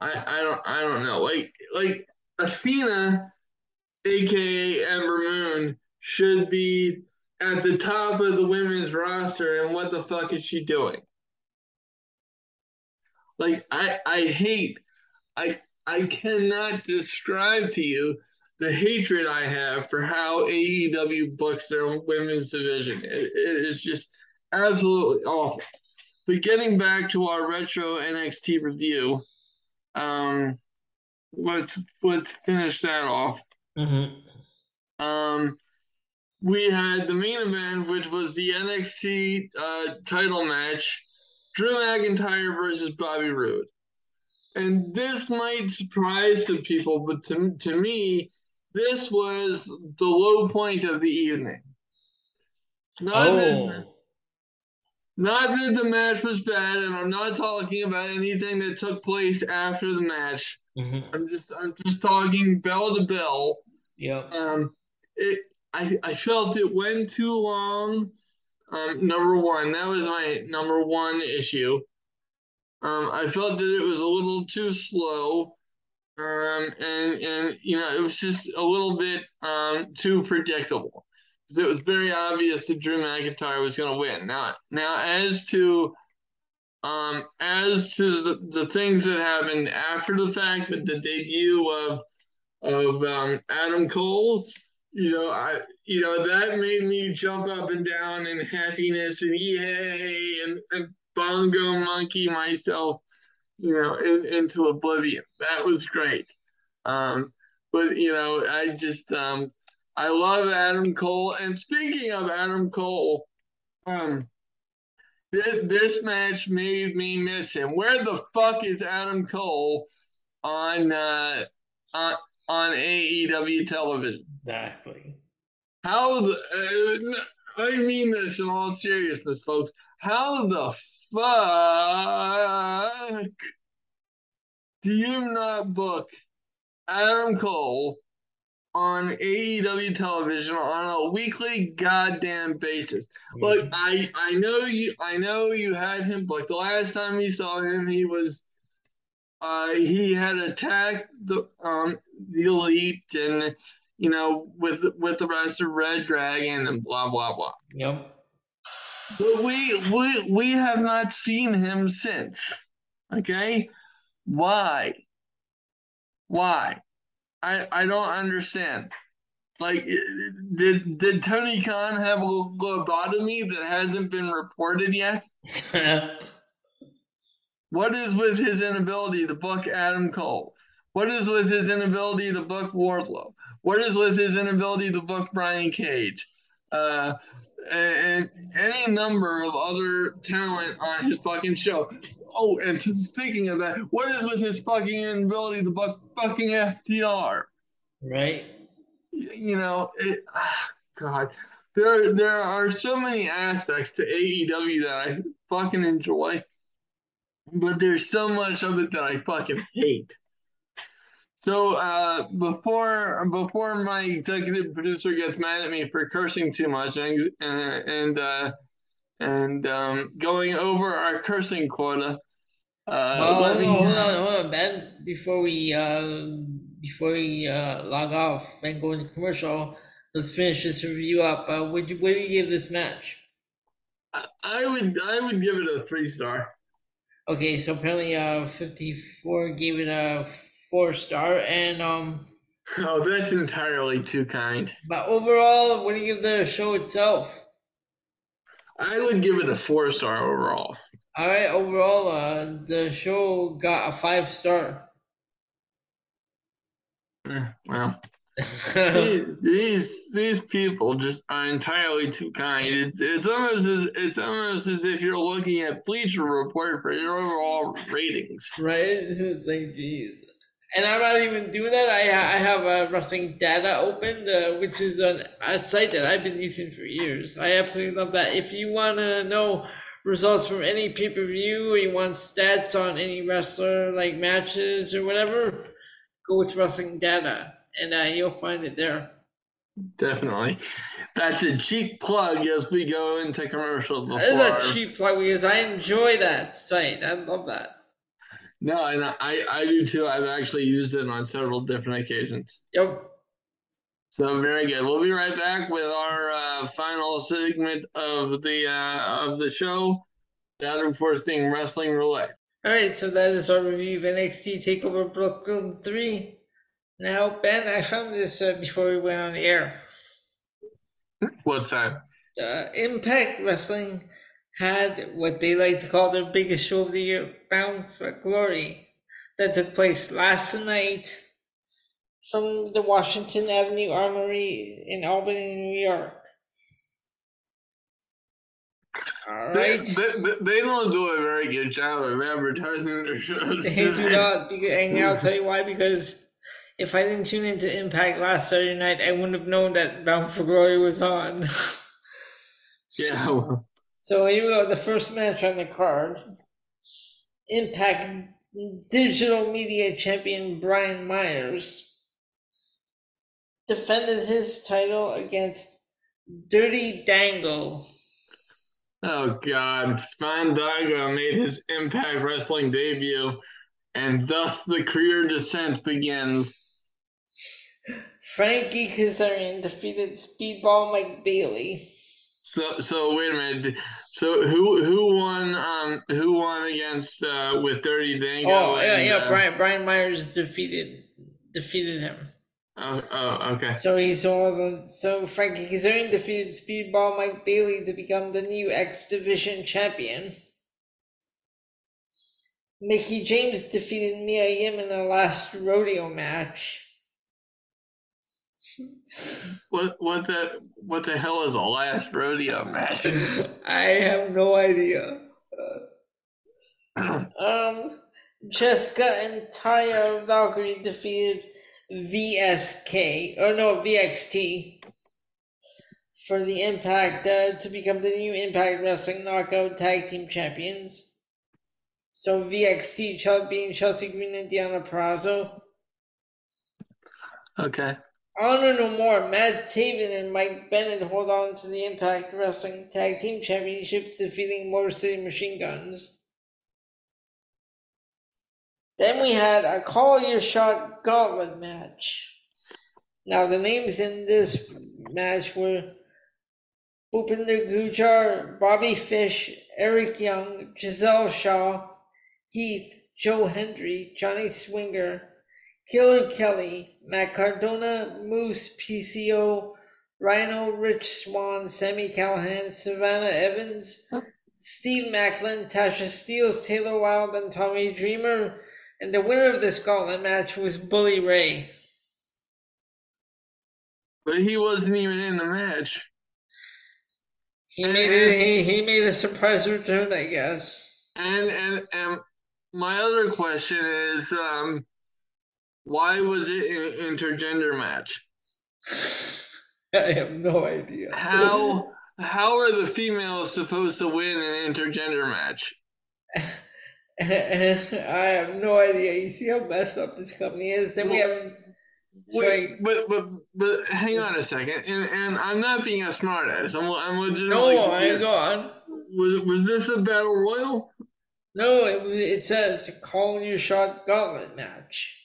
I, I don't, I don't know. Like, like. Athena, aka Ember Moon, should be at the top of the women's roster, and what the fuck is she doing? Like, I I hate, I I cannot describe to you the hatred I have for how A E W books their women's division. It, it is just absolutely awful. But getting back to our retro N X T review, um. Let's let's finish that off. Mm-hmm. Um, we had the main event, which was the N X T uh, title match, Drew McIntyre versus Bobby Roode. And this might surprise some people, but to, to me, this was the low point of the evening. Not oh. that, Not that the match was bad, and I'm not talking about anything that took place after the match. Mm-hmm. I'm just I'm just talking bell to bell. Yeah. Um. It. I. I felt it went too long. Um. Number one, that was my number one issue. Um. I felt that it was a little too slow. Um. And and you know it was just a little bit um too predictable. It was very obvious that Drew McIntyre was going to win. Now, now as to um, as to the, the things that happened after the fact, with the debut of of um, Adam Cole, you know, I you know that made me jump up and down in happiness and yay and, and bongo monkey myself, you know, in, into oblivion. That was great, um, but you know, I just. Um, I love Adam Cole. And speaking of Adam Cole, um, this, this match made me miss him. Where the fuck is Adam Cole on uh, on, on A E W television? Exactly. How the, uh, I mean this in all seriousness, folks. How the fuck do you not book Adam Cole on A E W television on a weekly goddamn basis? Mm-hmm. Look, I, I know you I know you had him, but the last time you saw him, he was uh he had attacked the um the Elite, and you know, with with the rest of Red Dragon and blah blah blah. Yep. But we we we have not seen him since. Okay? Why? Why? I, I don't understand. Like, did did Tony Khan have a lobotomy that hasn't been reported yet? What is with his inability to book Adam Cole? What is with his inability to book Wardlow? What is with his inability to book Brian Cage? Uh, and, and any number of other talent on his fucking show. Oh, and speaking of that, what is with his fucking inability to book fucking F T R? Right. You know, it, oh God, there there are so many aspects to A E W that I fucking enjoy, but there's so much of it that I fucking hate. So uh, before before my executive producer gets mad at me for cursing too much and and. and uh, And um, going over our cursing quota. Uh, well, hold, me... on, hold on, hold on, Ben. Before we uh, before we uh, log off and go into commercial, let's finish this review up. Uh, would you, what do you give this match? I, I would I would give it a three star. Okay, so apparently, uh, fifty-four gave it a four star, and um. Oh, that's entirely too kind. But overall, what do you give the show itself? I would give it a four star overall. All right, overall, uh, the show got a five star. Eh, well, these, these these people just are entirely too kind. It's it's almost as it's almost as if you're looking at Bleacher Report for your overall ratings. Right? It's like, geez. And I'm not even doing that. I I have a uh, wrestling data opened, uh, which is an, a site that I've been using for years. I absolutely love that. If you want to know results from any pay-per-view, or you want stats on any wrestler, like matches or whatever, go with wrestling data, and uh, you'll find it there. Definitely. That's a cheap plug as we go into commercial. Before. That is a cheap plug because I enjoy that site. I love that. No, and I, I do too. I've actually used it on several different occasions. Yep. So very good. We'll be right back with our uh, final segment of the uh, of the show, that of course being Wrestling Roulette. All right, so that is our review of N X T TakeOver Brooklyn three. Now, Ben, I found this uh, before we went on the air. What's that? Uh, Impact Wrestling had what they like to call their biggest show of the year, Bound for Glory, that took place last night from the Washington Avenue Armory in Albany, New York. All right. They, they, they don't do a very good job of advertising their shows. They do not, and I'll tell you why, because if I didn't tune into Impact last Saturday night, I wouldn't have known that Bound for Glory was on. So, yeah, well. So here we go, the first match on the card. Impact Digital Media Champion Brian Myers defended his title against Dirty Dango. Oh, God. Fandango made his Impact Wrestling debut, and thus the career descent begins. Frankie Kazarian defeated Speedball Mike Bailey. So, so wait a minute. So who who won? Um, who won against uh, with Dirty Dango? Oh yeah, and, yeah. Uh, Brian Brian Myers defeated defeated him. Oh, oh, okay. So he's all so Frankie Kazarian defeated Speedball Mike Bailey to become the new X Division champion. Mickie James defeated Mia Yim in a last rodeo match. What what the what the hell is a last rodeo match? I have no idea. Uh, um, Jessica and Taya Valkyrie defeated V S K or no V X T for the Impact uh, to become the new Impact Wrestling Knockout Tag Team Champions. So V X T being Chelsea Green and Deonna Purrazzo. Okay. Honor No More, Matt Taven and Mike Bennett hold on to the Impact Wrestling Tag Team Championships, defeating Motor City Machine Guns. Then we had a Call Your Shot Gauntlet match. Now the names in this match were Bhupinder Gujar, Bobby Fish, Eric Young, Giselle Shaw, Heath, Joe Hendry, Johnny Swinger, Killer Kelly, Matt Cardona, Moose, P C O, Rhino, Rich Swan, Sammy Callahan, Savannah Evans, huh? Steve Macklin, Tasha Steelz, Taylor Wilde, and Tommy Dreamer. And the winner of this gauntlet match was Bully Ray. But he wasn't even in the match. He and, made a, he, he made a surprise return, I guess. And and, and my other question is, um, why was it an intergender match? I have no idea. How how are the females supposed to win an intergender match? I have no idea. You see how messed up this company is? Then well, we have... Wait, but, but, but hang on a second. And, and I'm not being a smartass. I'm, I'm legitimately... No, hang on. Was, was this a battle royal? No, it, it says Call Your Shot Gauntlet match.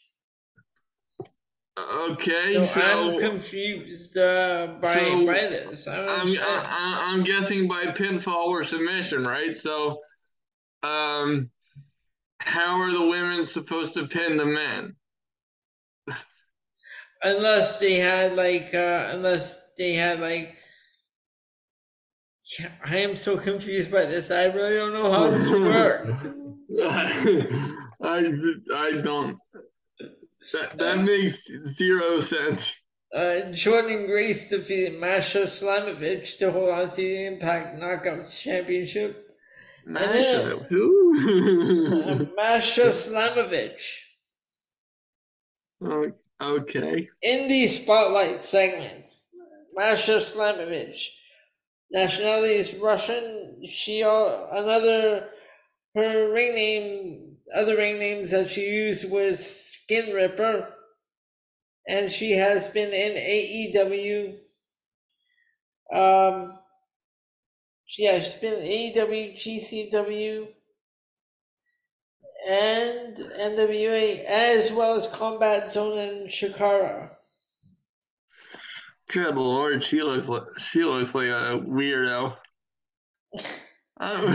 Okay, so, so I'm confused uh, by, so by this. I I'm, I, I'm guessing by pinfall or submission, right? So, um, how are the women supposed to pin the men? Unless they had like, uh, unless they had like. Yeah, I am so confused by this. I really don't know how this worked. I, I just, I don't. That, that um, makes zero sense. Uh, Jordan Grace defeated Masha Slamovich to hold on to the Impact Knockouts Championship. Masha then, who? uh, Masha Slamovich. Oh, okay. In the Spotlight segment, Masha Slamovich, nationality is Russian. She another her ring name. Other ring names that she used was Skin Ripper, and she has been in A E W. Um, yeah, she's been in A E W, G C W, and N W A, as well as Combat Zone and Shikara. Good Lord, she looks like, she looks like a weirdo. I'm,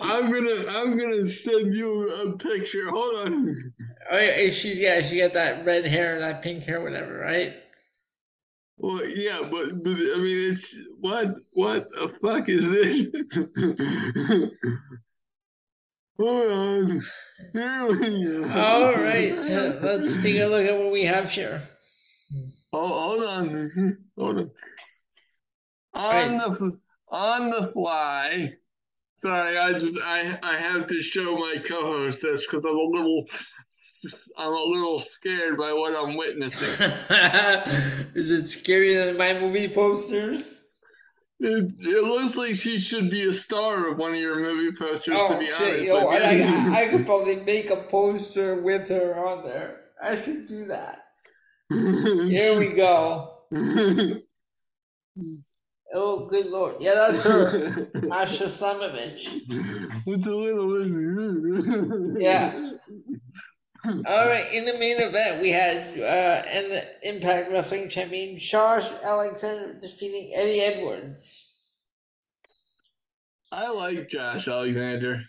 I'm gonna I'm gonna send you a picture. Hold on. Oh, yeah, she's yeah, she got that red hair, that pink hair, whatever, right? Well, yeah, but, but I mean, it's what what the fuck is this? Hold on. Here we go. All right, let's take a look at what we have here. Oh, hold on, hold on. On right. the. On the fly, sorry, I just I, I have to show my co-host this because I'm a little I'm a little scared by what I'm witnessing. Is it scarier than my movie posters? It, it looks like she should be a star of one of your movie posters, oh, to be shit, honest. Yo, like, I, I, I could probably make a poster with her on there. I should do that. Here we go. Oh, good Lord. Yeah, that's her. Masha Slamovich. It's a little... yeah. All right, in the main event, we had uh, an Impact Wrestling champion, Josh Alexander, defeating Eddie Edwards. I like Josh Alexander.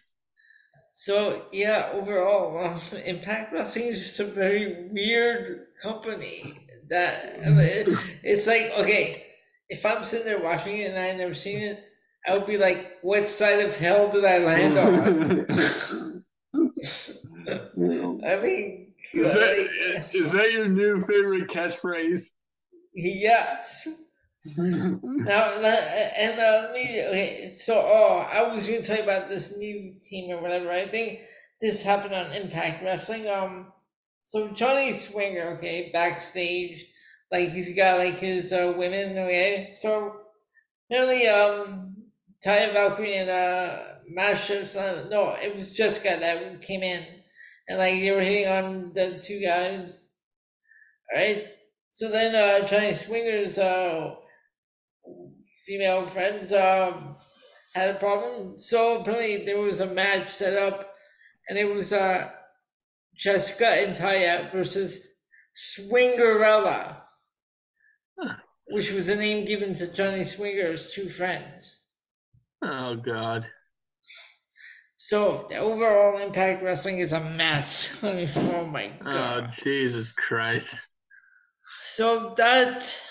So, yeah, overall, um, Impact Wrestling is just a very weird company. That it, It's like, okay... if I'm sitting there watching it and I never seen it, I would be like, what side of hell did I land on? I mean... Is that, like, is that your new favorite catchphrase? Yes. now, now, and uh, let me... Okay, so, oh, I was going to tell you about this new team or whatever. I think this happened on Impact Wrestling. Um, So, Johnny Swinger, okay, backstage... like, he's got, like, his uh, women, okay? So, really, um, Taya Valkyrie and uh, Masha, no, it was Jessica that came in. And, like, they were hitting on the two guys. All right? So then uh, Johnny Swinger's uh, female friends um, had a problem. So, apparently, there was a match set up, and it was uh, Jessica and Taya versus Swingerella. Huh. Which was a name given to Johnny Swinger's two friends. Oh, God. So, the overall Impact Wrestling is a mess. I mean, oh, my God. Oh, Jesus Christ. So, that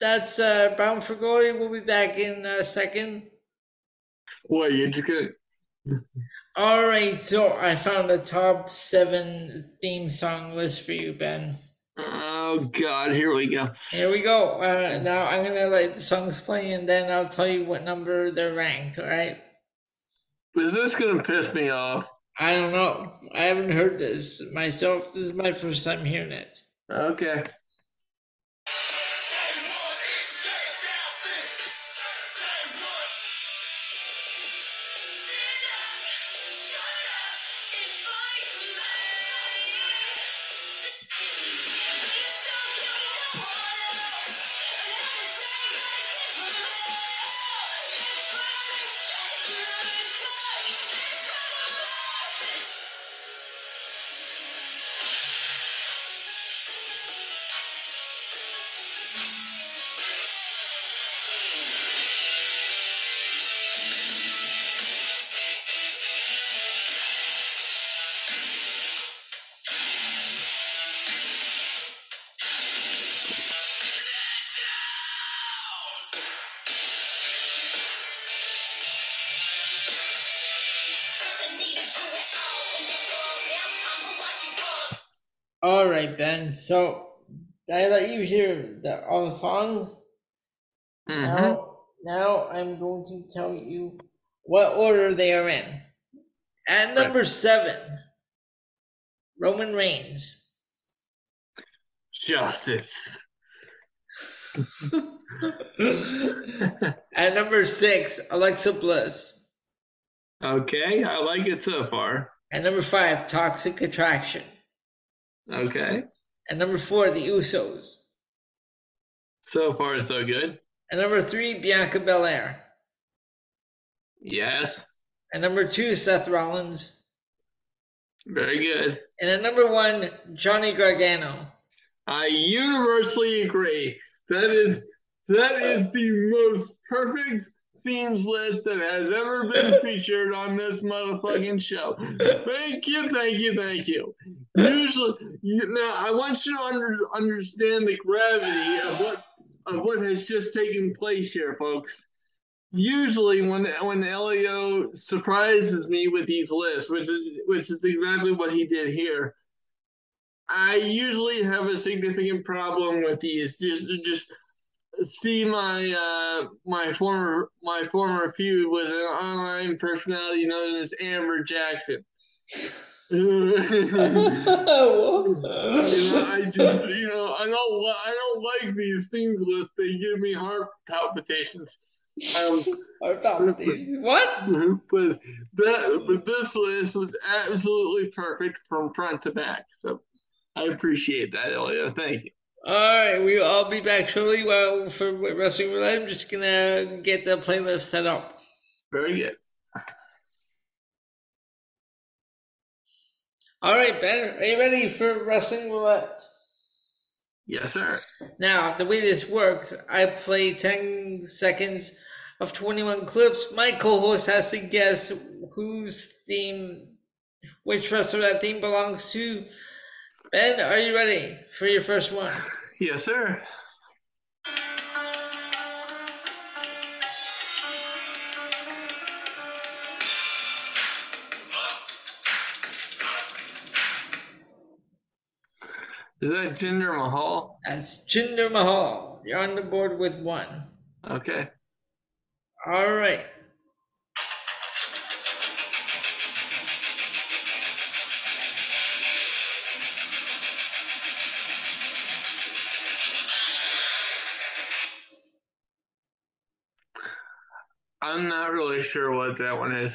that's uh, Bound for Glory. We'll be back in a second. What, you're just going to... All right, so I found the top seven theme song list for you, Ben. Oh, God, here we go. Here we go. Uh, now I'm going to let the songs play, and then I'll tell you what number they're ranked, all right? Is this going to piss me off? I don't know. I haven't heard this myself. This is my first time hearing it. Okay. All right, Ben. So I let you hear the, all the songs. Mm-hmm. Now, now I'm going to tell you what order they are in. At number right. seven, Roman Reigns. Justice. At number six, Alexa Bliss. Okay, I like it so far. At number five, Toxic Attraction. Okay. And number four, the Usos. So far, so good. And number three, Bianca Belair. Yes. And number two, Seth Rollins. Very good. And at number one, Johnny Gargano. I universally agree. That is that is the most perfect themes list that has ever been featured on this motherfucking show. Thank you, thank you, thank you. Usually, you, now I want you to under, understand the gravity of what of what has just taken place here, folks. Usually, when when Elio surprises me with these lists, which is which is exactly what he did here, I usually have a significant problem with these. Just just. See my uh, my former my former feud with an online personality known as Amber Jackson. you know, I just you know I don't I don't like these things lists. They give me heart palpitations. Um, about what? But that, but this list was absolutely perfect from front to back. So I appreciate that, Elio. Thank you. All right, we'll all be back shortly. Well, for Wrestling Roulette, I'm just gonna get the playlist set up. Very good. All right, Ben, are you ready for Wrestling Roulette? Yes, sir. Now, the way this works, I play ten seconds of twenty-one clips. My co-host has to guess whose theme, which wrestler that theme belongs to. Ben, are you ready for your first one? Yes, sir. Is that Jinder Mahal? That's Jinder Mahal. You're on the board with one. Okay. All right. I'm not really sure what that one is.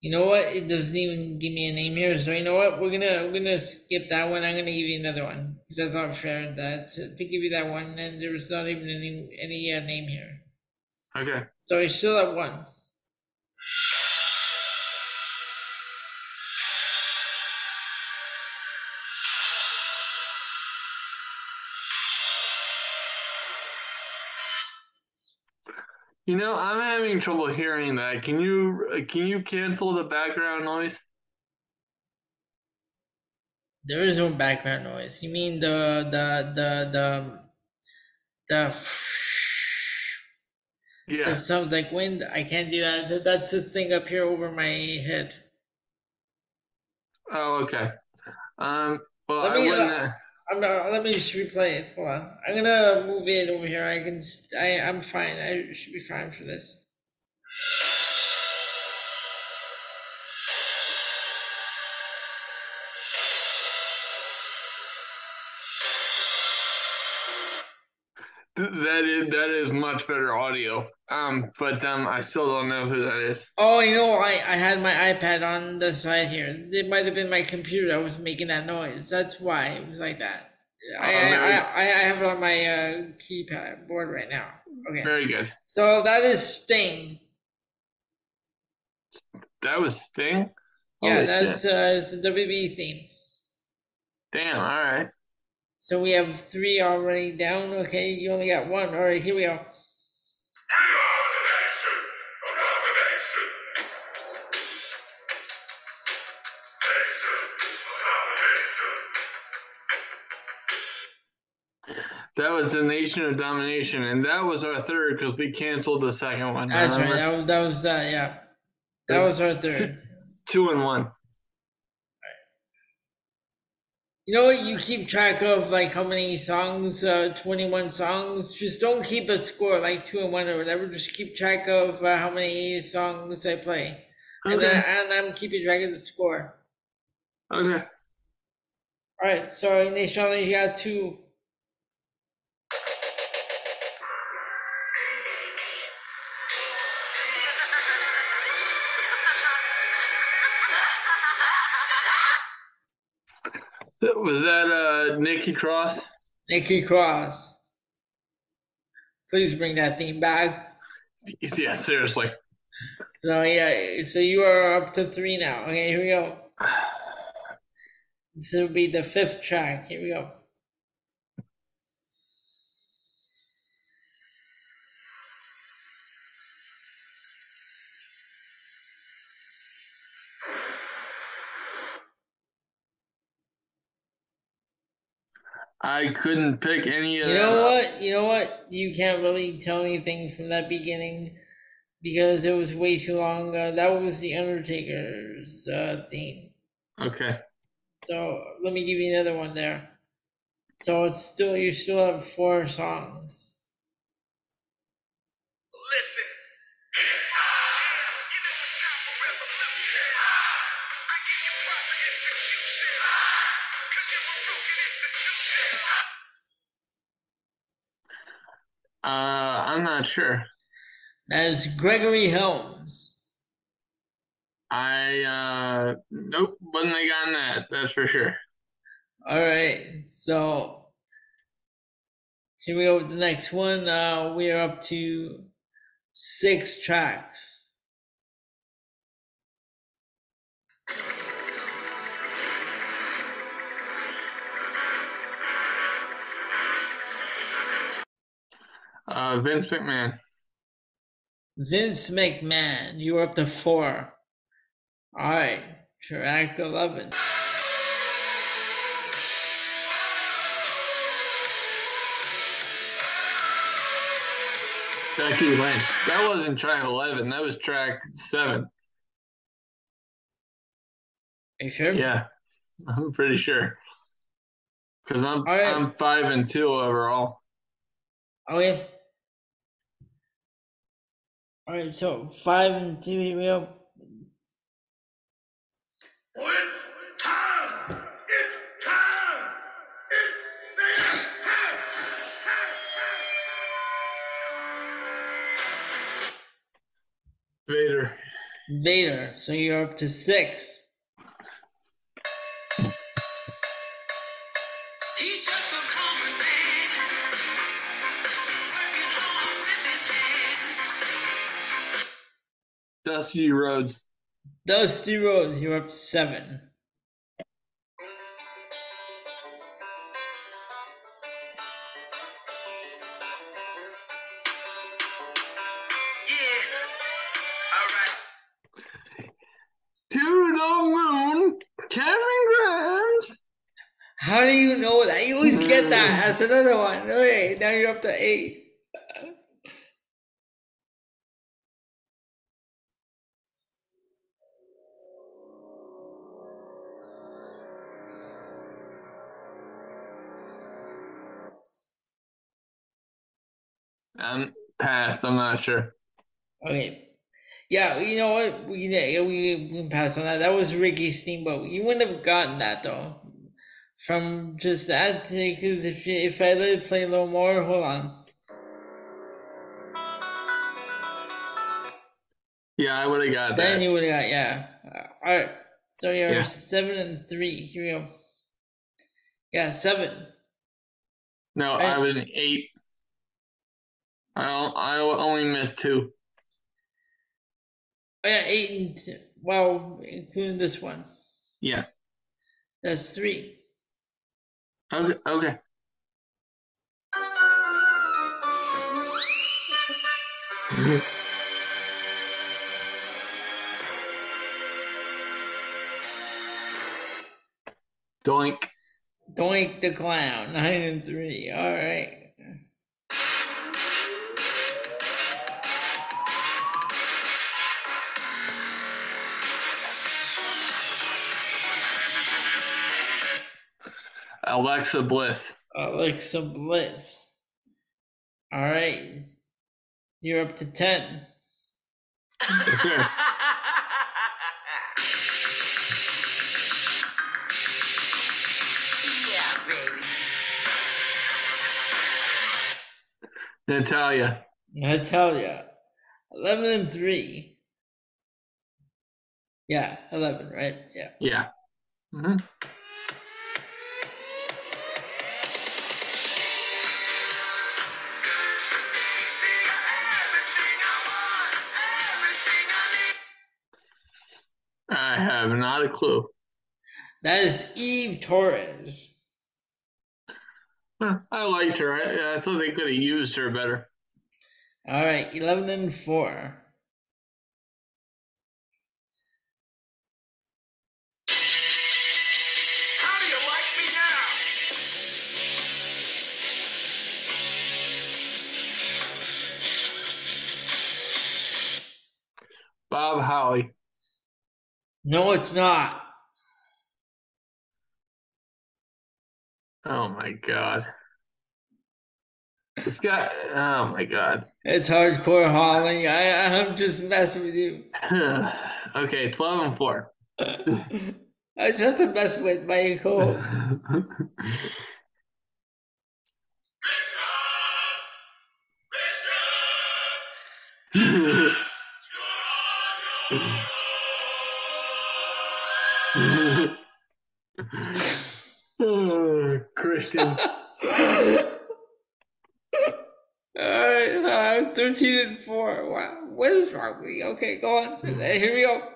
You know what? It doesn't even give me a name here. So you know what? We're gonna we're gonna skip that one. I'm gonna give you another one because that's not fair. That to, to give you that one, and there was not even any any uh, name here. Okay. So I still have one. You know, I'm having trouble hearing that. Can you can you cancel the background noise? There is no background noise. You mean the the the the the yeah. That sounds like wind. I can't do that. That's this thing up here over my head. Oh, okay. Um. Well, let I me, wouldn't. Uh, I'm not, let me just replay it. Hold on. I'm gonna move it over here. I can. I. I'm fine. I should be fine for this. That is that is much better audio. Um, but um, I still don't know who that is. Oh, you know, I, I had my iPad on the side here. It might have been my computer that was making that noise. That's why it was like that. I um, I, I, I have it on my uh, keypad board right now. Okay. Very good. So that is Sting. That was Sting? Yeah, Holy that's shit. uh, it's the W W E theme. Damn, all right. So we have three already down. Okay, you only got one. All right, here we go. We are the nation of domination. Nation of domination. That was the Nation of Domination, and that was our third because we canceled the second one. That's right. That was that was uh, yeah. That was our third. Two, two and one. All right. You know what? You keep track of like how many songs, uh, twenty-one songs. Just don't keep a score like two and one or whatever. Just keep track of uh, how many songs I play, okay. and, uh, and I'm keeping track of the score. Okay. All right. So Nation of Domination, you got two. Was that uh, Nikki Cross? Nikki Cross. Please bring that theme back. Yeah, seriously. So, yeah, so you are up to three now. Okay, here we go. This will be the fifth track. Here we go. I couldn't pick any of that. You know what? You know what? You can't really tell anything from that beginning because it was way too long. Uh, that was the Undertaker's uh, theme. Okay. So let me give you another one there. So it's still you still have four songs. Listen. Uh, I'm not sure. That is Gregory Helms. I, uh, nope, wasn't I on that, that's for sure. All right, so here we go with the next one. Uh, we are up to six tracks. Uh, Vince McMahon. Vince McMahon, you were up to four. All right, track eleven. Becky Lynch. That wasn't track eleven. That was track seven. Are you sure? Yeah, I'm pretty sure. Because I'm right. I'm five and two overall. Oh yeah. All right, so five and two, here we go. It's time! It's time! It's time! Vader. Vader, so you're up to six. Dusty Rhodes. Dusty Rhodes, you're up to seven. Yeah. All right. To the moon, Kevin Grimes. How do you know that? You always get that. That's another one. All right, now you're up to eight. I'm passed. I'm not sure. Okay. Yeah, you know what? We yeah, we, we can pass on that. That was Ricky Steamboat. You wouldn't have gotten that, though, from just that. Because if, if I let it play a little more, hold on. Yeah, I would have got that. Then you would have got, yeah. All right. So you're yeah. seven and three. Here we go. Yeah, seven. No, right. I was an eight. I I only missed two. Oh, yeah, eight and two. Well, including this one. Yeah. That's three. Okay. Okay. Doink. Doink the Clown. Nine and three. All right. Alexa Bliss. Alexa Bliss. All right. You're up to ten. Yeah, baby. Natalia. Natalia. eleven and three. Yeah, eleven, right? Yeah. Yeah. Mm-hmm. I have not a clue. That is Eve Torres. Huh, I liked her. I, I thought they could have used her better. All right, eleven and four. How do you like me now? Bob Holly. No, it's not. Oh my God. It's got, oh my God. It's hardcore hauling. I, I'm just messing with you. Okay, twelve and four. I just have to mess with my co. Oh, Christian. Alright, uh, thirteen and four. Wow. What is wrong with me? Okay, go on. Hey, here we go.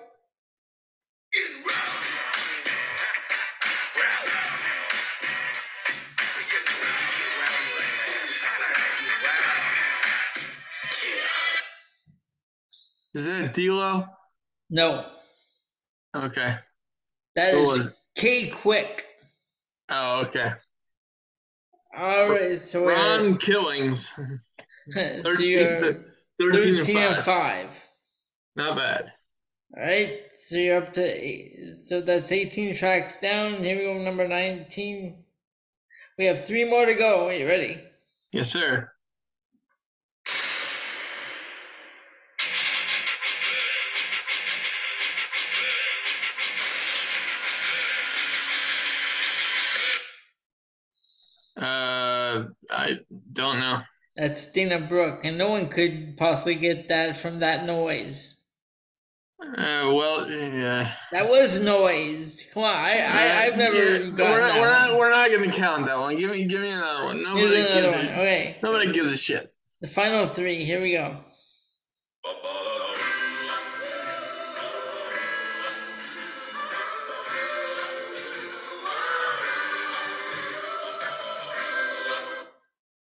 Is that D-Lo? No. Okay. That Who is K-Quick. Oh, okay. All right. So Ron Killings. thirteen, so you're thirteen and five. Not bad. All right. So you're up to eight. So that's eighteen tracks down. Here we go, number nineteen. We have three more to go. Are you ready? Yes, sir. Uh, I don't know. That's Dana Brooke, and no one could possibly get that from that noise. Uh, well, yeah. That was noise. Come on, I, yeah, I I've never yeah, gotten we're not, that we're not, one. We're not going to count that one. Give me, give me another one. Nobody Here's another gives one. A, okay. Nobody gives a shit. The final three. Here we go.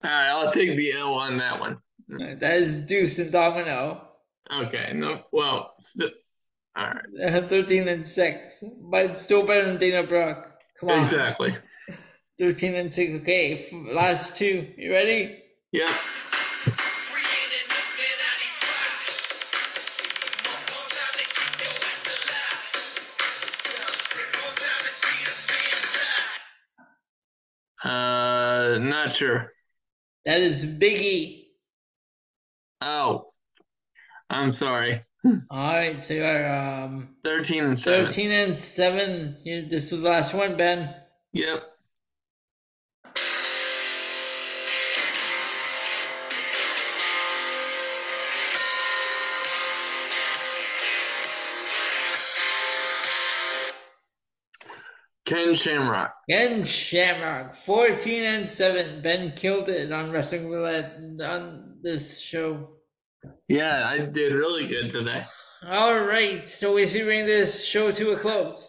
All right, I'll take the L on that one. That is Deuce and Domino. Okay, no, well, st- all right. thirteen and six, but still better than Dana Brooke. Come on. Exactly. thirteen and six, okay, last two. You ready? Yeah. Uh, not sure. That is Big E. Oh, I'm sorry. All right, so you're um, thirteen and seven. thirteen and seven. You, this is the last one, Ben. Yep. Ken Shamrock. Ken Shamrock, fourteen and seven. Ben killed it on Wrestling Roulette on this show. Yeah, I did really good today. All right, so we should bring this show to a close.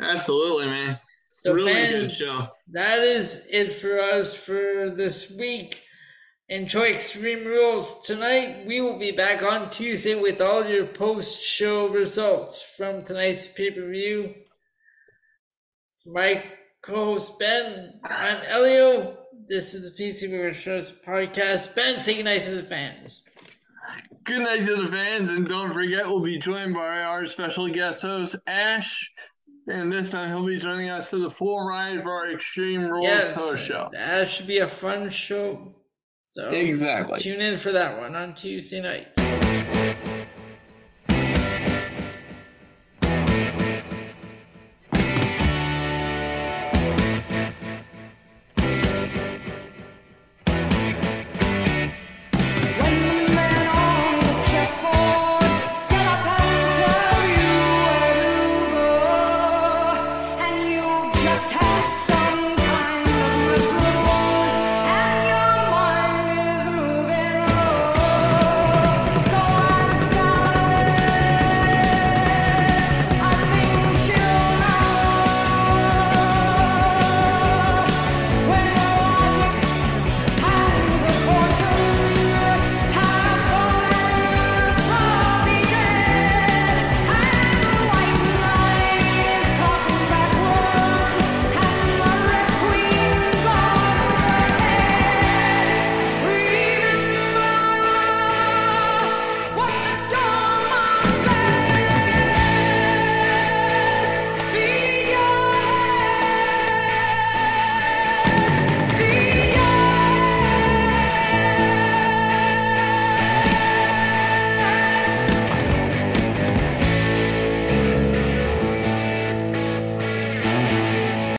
Absolutely, man. So really fans, good show. That is it for us for this week. Enjoy Extreme Rules. Tonight, we will be back on Tuesday with all your post-show results from tonight's pay-per-view. My co-host Ben, I'm Elio. This is the P C Wrestling Podcast. Ben, say goodnight to the fans. Good night to the fans, and don't forget we'll be joined by our special guest host, Ash. And this time he'll be joining us for the full ride for our Extreme Rules yes, post show. That should be a fun show. So exactly. Tune in for that one on Tuesday night.